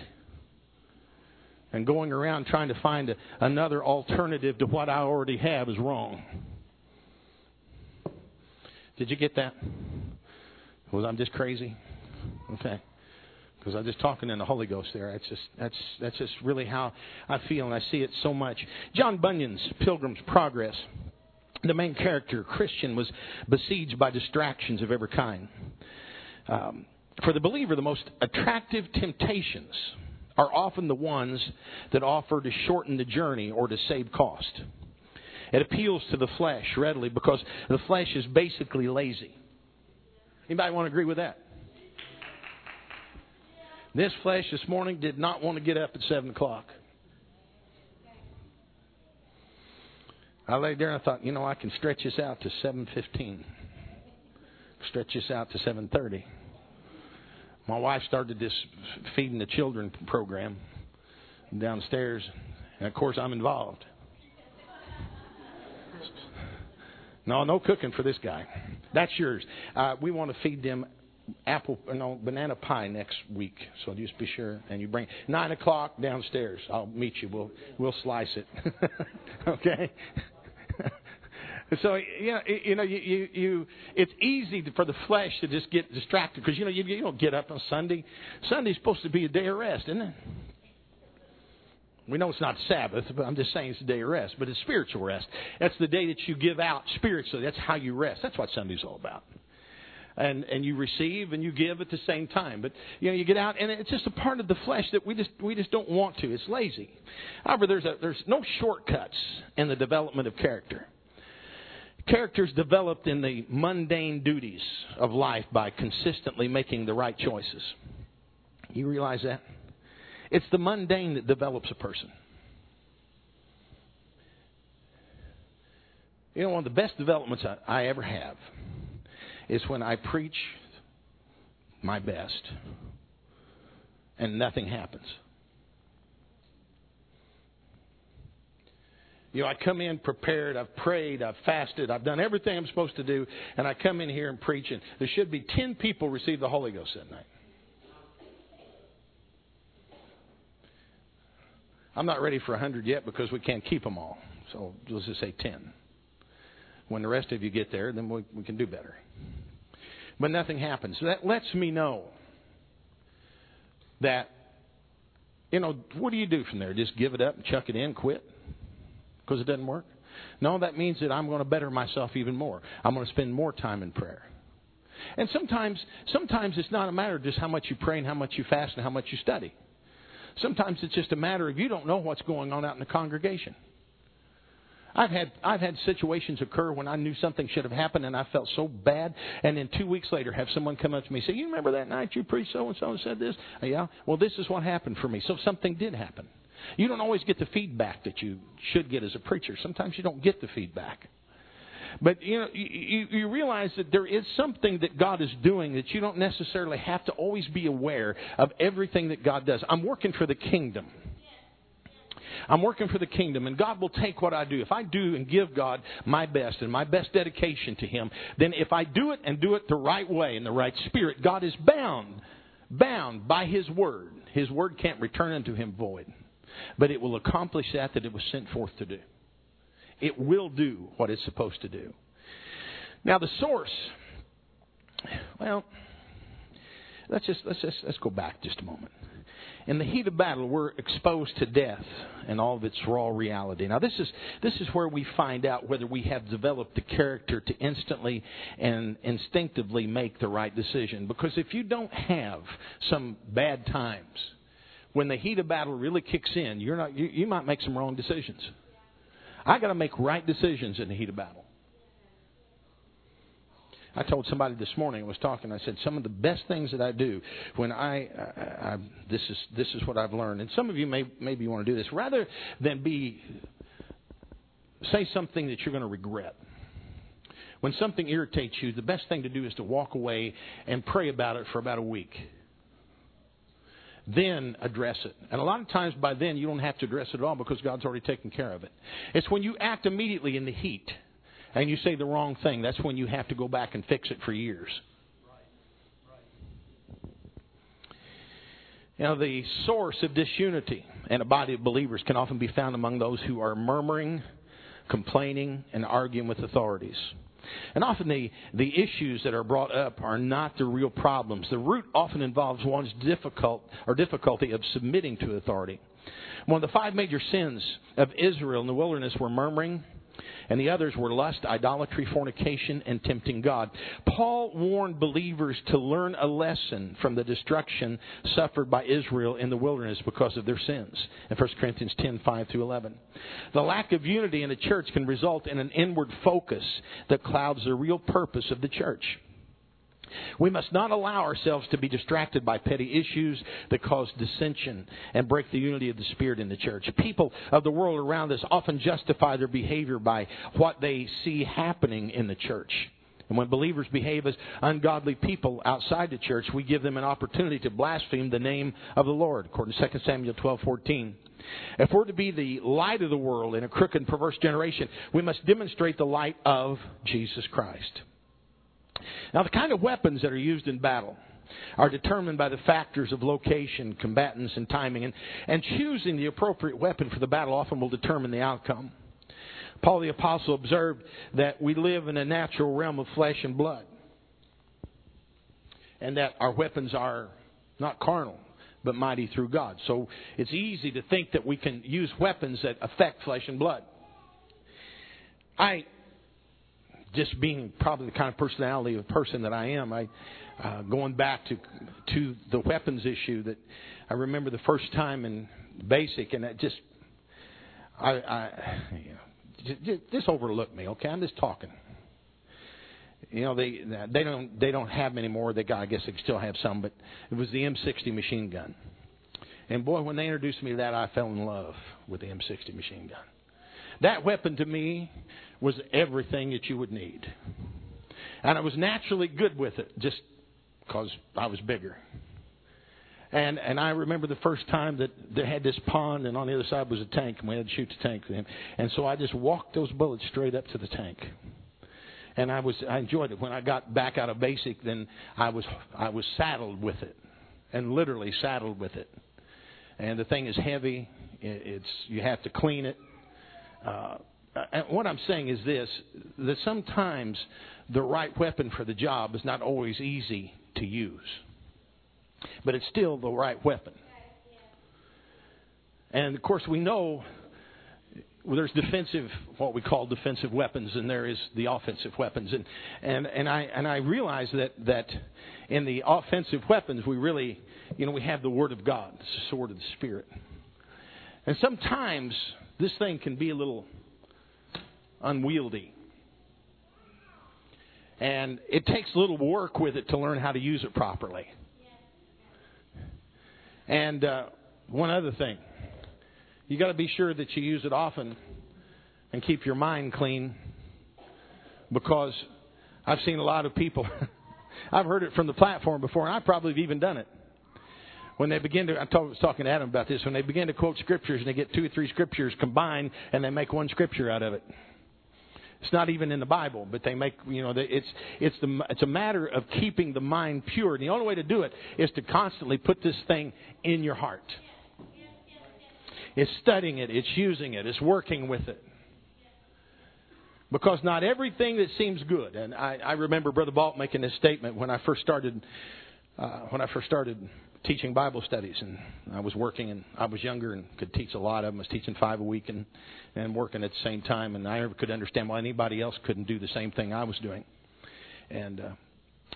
And going around trying to find a, another alternative to what I already have is wrong. Did you get that? Was I just crazy? Okay. Because I'm just talking in the Holy Ghost there. That's just that's that's just really how I feel, and I see it so much. John Bunyan's Pilgrim's Progress the main character, Christian, was besieged by distractions of every kind. Um, for the believer, the most attractive temptations are often the ones that offer to shorten the journey or to save cost. It appeals to the flesh readily because the flesh is basically lazy. Anybody want to agree with that? This flesh this morning did not want to get up at seven o'clock. I laid there and I thought, you know, I can stretch this out to seven fifteen. Stretch this out to seven thirty. My wife started this Feeding the Children program downstairs. And, of course, I'm involved. No, no cooking for this guy. That's yours. Uh, we want to feed them apple, no, banana pie next week. So just be sure. And you bring nine o'clock downstairs. I'll meet you. We'll we'll slice it. Okay? So you know, you know, you, you, you it's easy for the flesh to just get distracted because you know you, you don't get up on Sunday. Sunday's supposed to be a day of rest, isn't it? We know it's not Sabbath, but I'm just saying it's a day of rest. But it's spiritual rest. That's the day that you give out spiritually. That's how you rest. That's what Sunday's all about. And and you receive and you give at the same time. But you know you get out and it's just a part of the flesh that we just we just don't want to. It's lazy. However, there's a, there's no shortcuts in the development of character. Character's developed in the mundane duties of life by consistently making the right choices. You realize that? It's the mundane that develops a person. You know, one of the best developments I, I ever have is when I preach my best and nothing happens. You know, I come in prepared, I've prayed, I've fasted, I've done everything I'm supposed to do, and I come in here and preach, and there should be ten people receive the Holy Ghost that night. I'm not ready for one hundred yet because we can't keep them all. So let's just say ten. When the rest of you get there, then we, we can do better. But nothing happens. That lets me know that, you know, what do you do from there? Just give it up and chuck it in, quit? Because it doesn't work? No, that means that I'm going to better myself even more. I'm going to spend more time in prayer. And sometimes, sometimes it's not a matter of just how much you pray and how much you fast and how much you study. Sometimes it's just a matter of you don't know what's going on out in the congregation. I've had I've had situations occur when I knew something should have happened and I felt so bad, and then two weeks later have someone come up to me and say, "You remember that night you preached so and so and said this?" Yeah. Well, this is what happened for me. So something did happen. You don't always get the feedback that you should get as a preacher. Sometimes you don't get the feedback. But you know, you, you realize that there is something that God is doing that you don't necessarily have to always be aware of everything that God does. I'm working for the kingdom. I'm working for the kingdom, and God will take what I do. If I do and give God my best and my best dedication to Him, then if I do it and do it the right way in the right spirit, God is bound, bound by His Word. His Word can't return unto Him void. But it will accomplish that that it was sent forth to do. It will do what it's supposed to do. Now the source. Well, let's just let's just, let's go back just a moment. In the heat of battle, we're exposed to death and all of its raw reality. Now this is this is where we find out whether we have developed the character to instantly and instinctively make the right decision. Because if you don't have some bad times, when the heat of battle really kicks in, you're not, you, you might make some wrong decisions. I got to make right decisions in the heat of battle. I told somebody this morning, I was talking, I said, some of the best things that I do when I, I, I this is this is what I've learned. And some of you may maybe want to do this. Rather than be, say something that you're going to regret. When something irritates you, the best thing to do is to walk away and pray about it for about a week. Then address it. And a lot of times by then you don't have to address it at all because God's already taken care of it. It's when you act immediately in the heat and you say the wrong thing, that's when you have to go back and fix it for years. Right. Right. You know, the source of disunity in a body of believers can often be found among those who are murmuring, complaining, and arguing with authorities. And often the, the issues that are brought up are not the real problems. The root often involves one's difficult or difficulty of submitting to authority. One of the five major sins of Israel in the wilderness were murmuring, And the others were lust, idolatry, fornication, and tempting God. Paul warned believers to learn a lesson from the destruction suffered by Israel in the wilderness because of their sins. In First Corinthians ten, five through eleven. The lack of unity in a church can result in an inward focus that clouds the real purpose of the church. We must not allow ourselves to be distracted by petty issues that cause dissension and break the unity of the Spirit in the church. People of the world around us often justify their behavior by what they see happening in the church. And when believers behave as ungodly people outside the church, we give them an opportunity to blaspheme the name of the Lord, according to Second Samuel twelve fourteen. If we're to be the light of the world in a crooked and perverse generation, we must demonstrate the light of Jesus Christ. Now, the kind of weapons that are used in battle are determined by the factors of location, combatants, and timing. And, and choosing the appropriate weapon for the battle often will determine the outcome. Paul the Apostle observed that we live in a natural realm of flesh and blood, and that our weapons are not carnal, but mighty through God. So it's easy to think that we can use weapons that affect flesh and blood. I... Just being probably the kind of personality of person that I am, I uh, going back to to the weapons issue, that I remember the first time in basic, and that just I, I you know, just, just overlooked me. Okay, I'm just talking. You know, they they don't they don't have many more. They got, I guess they still have some, but it was the M sixty machine gun. And boy, when they introduced me to that, I fell in love with the M sixty machine gun. That weapon to me was everything that you would need. And I was naturally good with it just because I was bigger. And and I remember the first time that they had this pond, and on the other side was a tank, and we had to shoot the tank then. And so I just walked those bullets straight up to the tank. And I was I enjoyed it. When I got back out of basic, then I was I was saddled with it, and literally saddled with it. And the thing is heavy. It's you have to clean it. Uh, what I'm saying is this, that sometimes the right weapon for the job is not always easy to use, but it's still the right weapon. And of course we know there's defensive, what we call defensive weapons, and there is the offensive weapons. And, and, and I, and I realize that, that in the offensive weapons we really, you know, we have the Word of God, the sword of the Spirit. And sometimes this thing can be a little unwieldy. And it takes a little work with it to learn how to use it properly. And uh, one other thing. You got to be sure that you use it often and keep your mind clean, because I've seen a lot of people. I've heard it from the platform before, and I probably have even done it. When they begin to, I was talking to Adam about this, when they begin to quote scriptures and they get two or three scriptures combined and they make one scripture out of it. It's not even in the Bible, but they make, you know, it's it's the it's a matter of keeping the mind pure. And the only way to do it is to constantly put this thing in your heart. It's studying it, it's using it, it's working with it. Because not everything that seems good, and I, I remember Brother Balt making this statement when I first started, uh, when I first started teaching Bible studies, and I was working, and I was younger and could teach a lot of them. I was teaching five a week and, and working at the same time, and I never could understand why anybody else couldn't do the same thing I was doing. And uh,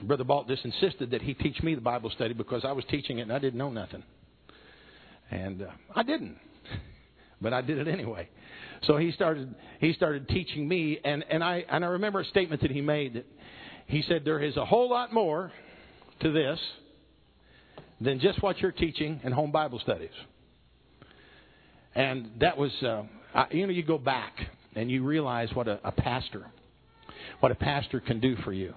Brother Balt just insisted that he teach me the Bible study because I was teaching it and I didn't know nothing. And uh, I didn't, but I did it anyway. So he started he started teaching me, and, and I and I remember a statement that he made. That he said, there is a whole lot more to this than just what you're teaching in home Bible studies. And that was, uh, I, you know, you go back and you realize what a, a pastor, what a pastor can do for you.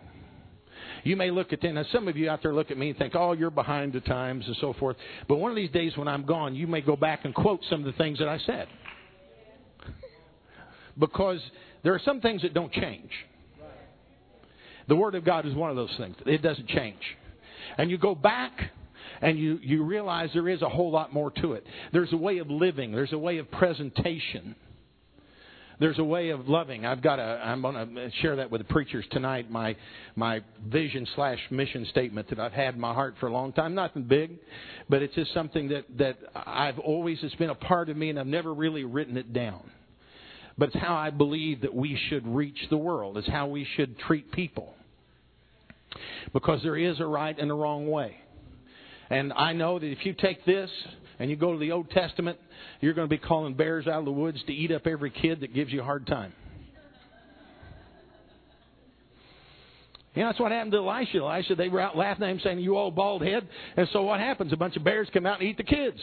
You may look at them, now some of you out there look at me and think, oh, you're behind the times and so forth. But one of these days when I'm gone, you may go back and quote some of the things that I said. Because there are some things that don't change. The Word of God is one of those things. It doesn't change. And you go back and you, you realize there is a whole lot more to it. There's a way of living. There's a way of presentation. There's a way of loving. I've got a, I'm going to share that with the preachers tonight, my my vision slash mission statement that I've had in my heart for a long time. Nothing big, but it's just something that, that I've always, it's been a part of me, and I've never really written it down. But it's how I believe that we should reach the world. It's how we should treat people. Because there is a right and a wrong way. And I know that if you take this and you go to the Old Testament, you're going to be calling bears out of the woods to eat up every kid that gives you a hard time. You know, that's what happened to Elisha. Elisha, they were out laughing at him saying, "You old bald head." And so what happens? A bunch of bears come out and eat the kids.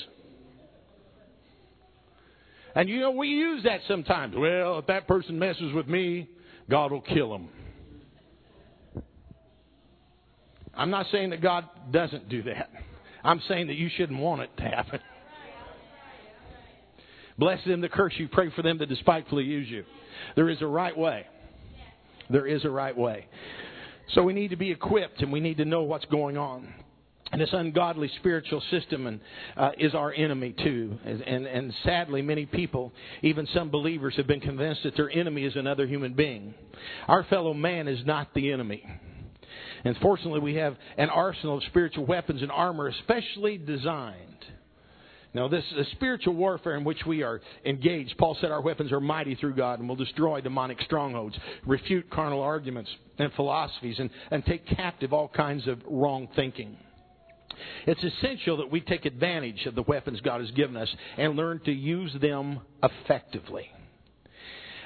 And you know, we use that sometimes. Well, if that person messes with me, God will kill him. I'm not saying that God doesn't do that. I'm saying that you shouldn't want it to happen. Bless them that curse you. Pray for them that despitefully use you. There is a right way. There is a right way. So we need to be equipped and we need to know what's going on. And this ungodly spiritual system and, uh, is our enemy too. And, and, and sadly, many people, even some believers, have been convinced that their enemy is another human being. Our fellow man is not the enemy. And fortunately, we have an arsenal of spiritual weapons and armor especially designed. Now, this is a spiritual warfare in which we are engaged. Paul said our weapons are mighty through God and will destroy demonic strongholds, refute carnal arguments and philosophies, and, and take captive all kinds of wrong thinking. It's essential that we take advantage of the weapons God has given us and learn to use them effectively.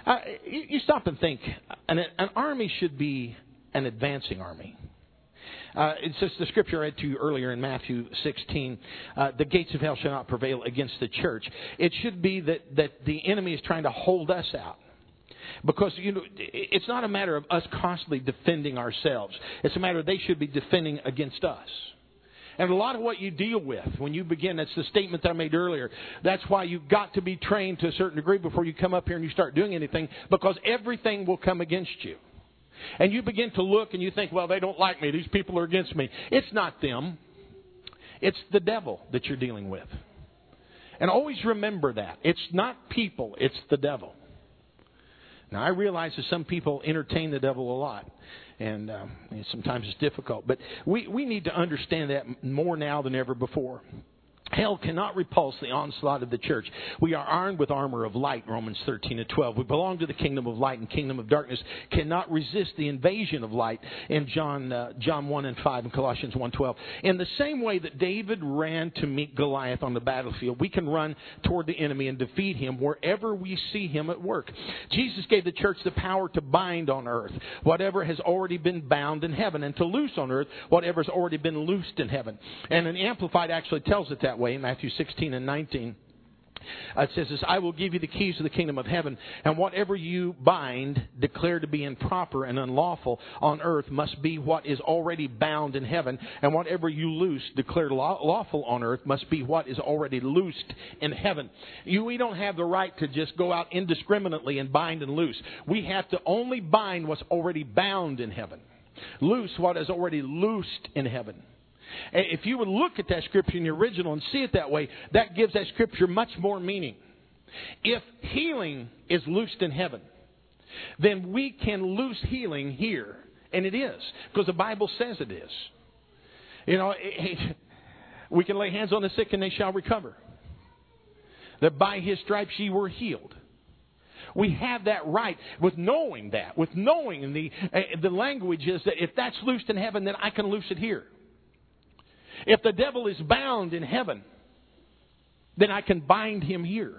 Uh, you, you stop and think. An, an army should be an advancing army. Uh, it's just the scripture I read to you earlier in Matthew sixteen. Uh, the gates of hell shall not prevail against the church. It should be that, that the enemy is trying to hold us out. Because, you know, it's not a matter of us constantly defending ourselves. It's a matter they should be defending against us. And a lot of what you deal with when you begin, that's the statement that I made earlier. That's why you've got to be trained to a certain degree before you come up here and you start doing anything, because everything will come against you. And you begin to look and you think, well, they don't like me. These people are against me. It's not them. It's the devil that you're dealing with. And always remember that. It's not people. It's the devil. Now, I realize that some people entertain the devil a lot. And um, sometimes it's difficult. But we, we need to understand that more now than ever before. Hell cannot repulse the onslaught of the church. We are armed with armor of light, Romans thirteen and twelve. We belong to the kingdom of light, and kingdom of darkness cannot resist the invasion of light in John uh, John one and five and Colossians one twelve. In the same way that David ran to meet Goliath on the battlefield, we can run toward the enemy and defeat him wherever we see him at work. Jesus gave the church the power to bind on earth whatever has already been bound in heaven, and to loose on earth whatever has already been loosed in heaven. And an Amplified actually tells it that way in Matthew sixteen and nineteen. Uh, it says this: I will give you the keys of the kingdom of heaven, and whatever you bind, declare to be improper and unlawful on earth, must be what is already bound in heaven, and whatever you loose, declared lawful on earth, must be what is already loosed in heaven. You, we don't have the right to just go out indiscriminately and bind and loose. We have to only bind what's already bound in heaven, loose what is already loosed in heaven. If you would look at that scripture in the original and see it that way, that gives that scripture much more meaning. If healing is loosed in heaven, then we can loose healing here. And it is, because the Bible says it is. You know, we can lay hands on the sick and they shall recover. That by His stripes ye were healed. We have that right with knowing that, with knowing the, the language is that if that's loosed in heaven, then I can loose it here. If the devil is bound in heaven, then I can bind him here.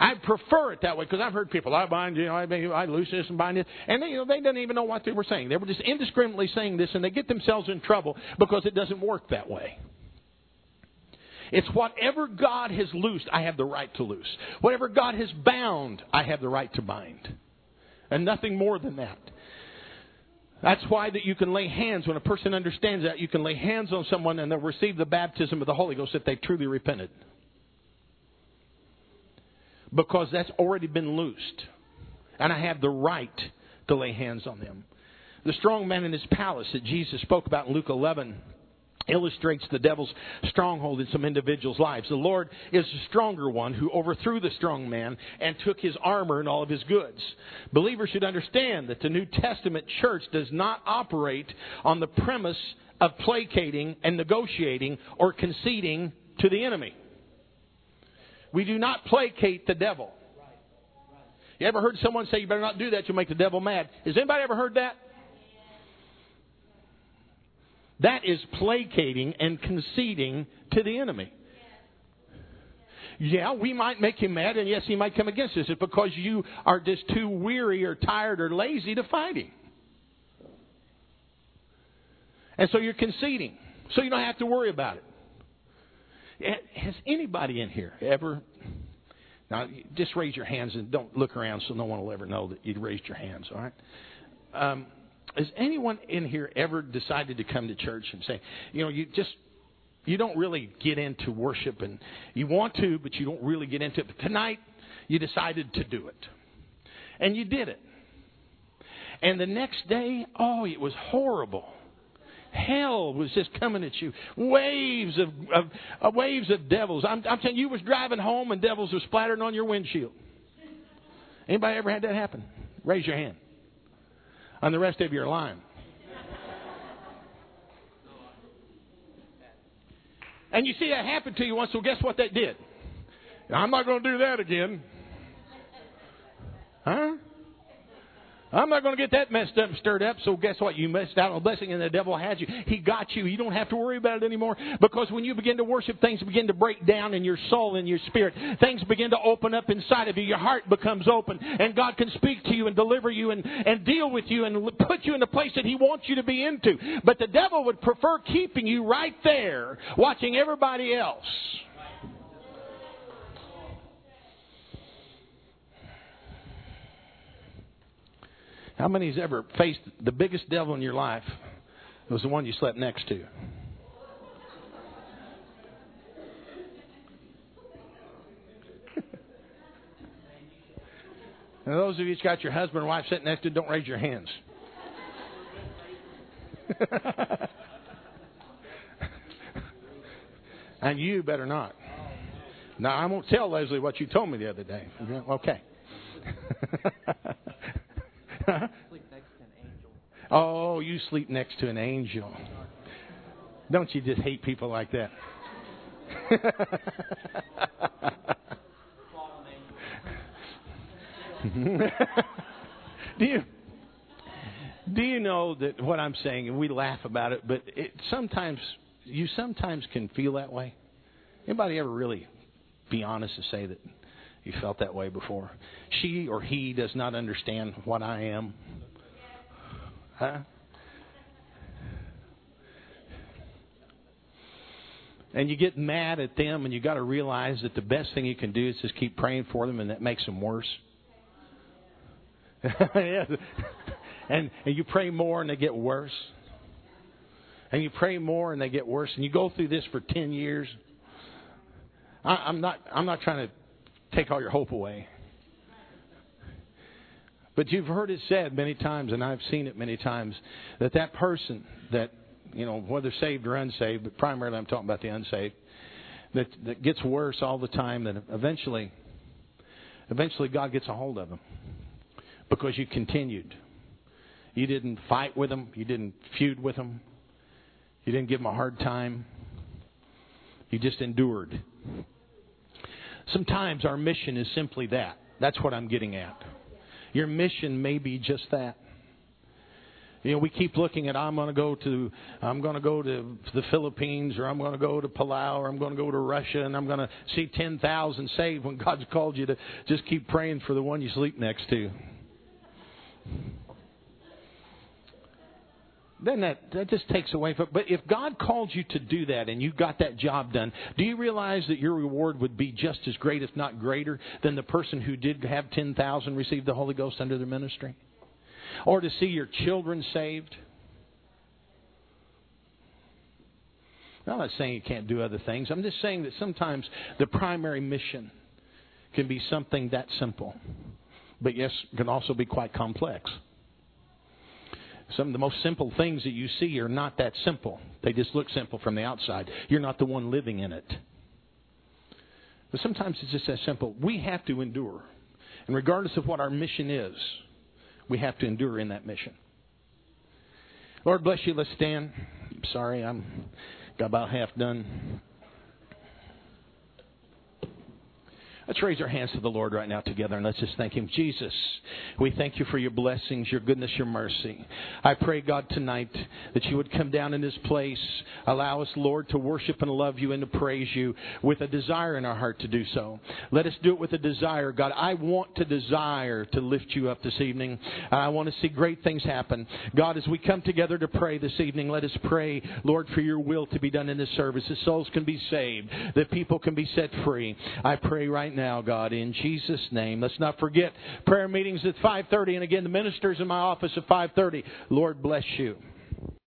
I prefer it that way, because I've heard people, I bind, you know, I, I loose this and bind this. And they, you know, they didn't even know what they were saying. They were just indiscriminately saying this, and they get themselves in trouble because it doesn't work that way. It's whatever God has loosed, I have the right to loose. Whatever God has bound, I have the right to bind. And nothing more than that. That's why that you can lay hands. When a person understands that, you can lay hands on someone and they'll receive the baptism of the Holy Ghost if they truly repented. Because that's already been loosed. And I have the right to lay hands on them. The strong man in his palace that Jesus spoke about in Luke eleven illustrates the devil's stronghold in some individuals' lives. The Lord is the stronger one who overthrew the strong man and took his armor and all of his goods. Believers should understand that the New Testament church does not operate on the premise of placating and negotiating or conceding to the enemy. We do not placate the devil. You ever heard someone say, you better not do that, you'll make the devil mad? Has anybody ever heard that? That is placating and conceding to the enemy. Yeah, we might make him mad, and yes, he might come against us. It's because you are just too weary or tired or lazy to fight him. And so you're conceding. So you don't have to worry about it. Has anybody in here ever... Now, just raise your hands and don't look around so no one will ever know that you raised your hands, all right? Um, has anyone in here ever decided to come to church and say, you know, you just... You don't really get into worship, and you want to, but you don't really get into it. But tonight, you decided to do it. And you did it. And the next day, oh, it was horrible. Hell was just coming at you. Waves of, of, of waves of devils. I'm, I'm telling you, you was driving home, and devils were splattering on your windshield. Anybody ever had that happen? Raise your hand. And the rest of you are lying. And you see that happen to you once, so guess what that did? I'm not going to do that again. Huh? I'm not going to get that messed up and stirred up, so guess what? You messed out on a blessing and the devil had you. He got you. You don't have to worry about it anymore, because when you begin to worship, things begin to break down in your soul and your spirit. Things begin to open up inside of you. Your heart becomes open, and God can speak to you and deliver you and, and deal with you and put you in the place that He wants you to be into. But the devil would prefer keeping you right there, watching everybody else. How many has ever faced the biggest devil in your life? It was the one you slept next to. Now, those of you that's got your husband and wife sitting next to you, don't raise your hands. And you better not. Now, I won't tell Leslie what you told me the other day. Okay. Huh? Sleep next to an angel. Oh, you sleep next to an angel. Don't you just hate people like that? do you do you know that what I'm saying, and we laugh about it, but it sometimes you sometimes can feel that way? Anybody ever really be honest to say that? You felt that way before. She or he does not understand what I am. Huh? And you get mad at them, and you got to realize that the best thing you can do is just keep praying for them, and that makes them worse. and, and you pray more, and they get worse. And you pray more, and they get worse. And you go through this for ten years. I, I'm not. I'm not trying to take all your hope away. But you've heard it said many times, and I've seen it many times, that that person that, you know, whether saved or unsaved, but primarily I'm talking about the unsaved, that, that gets worse all the time, that eventually, eventually God gets a hold of them because you continued. You didn't fight with them. You didn't feud with them. You didn't give them a hard time. You just endured. Sometimes our mission is simply that. That's what I'm getting at. Your mission may be just that. You know, we keep looking at I'm going to go to I'm going to go to the Philippines, or I'm going to go to Palau, or I'm going to go to Russia, and I'm going to see ten thousand saved, when God's called you to just keep praying for the one you sleep next to. Then that, that just takes away from it. But if God called you to do that and you got that job done, do you realize that your reward would be just as great, if not greater, than the person who did have ten thousand receive the Holy Ghost under their ministry? Or to see your children saved? I'm not saying you can't do other things. I'm just saying that sometimes the primary mission can be something that simple. But yes, it can also be quite complex. Some of the most simple things that you see are not that simple. They just look simple from the outside. You're not the one living in it. But sometimes it's just that simple. We have to endure. And regardless of what our mission is, we have to endure in that mission. Lord bless you. Let's stand. I'm sorry, I'm got about half done. Let's raise our hands to the Lord right now together, and let's just thank Him. Jesus, we thank You for Your blessings, Your goodness, Your mercy. I pray, God, tonight that You would come down in this place. Allow us, Lord, to worship and love You and to praise You with a desire in our heart to do so. Let us do it with a desire. God, I want to desire to lift You up this evening. I want to see great things happen. God, as we come together to pray this evening, let us pray, Lord, for Your will to be done in this service, that souls can be saved, that people can be set free. I pray right now, God, in Jesus' name. Let's not forget prayer meetings at five thirty, and again, the ministers in my office at five thirty. Lord, bless you.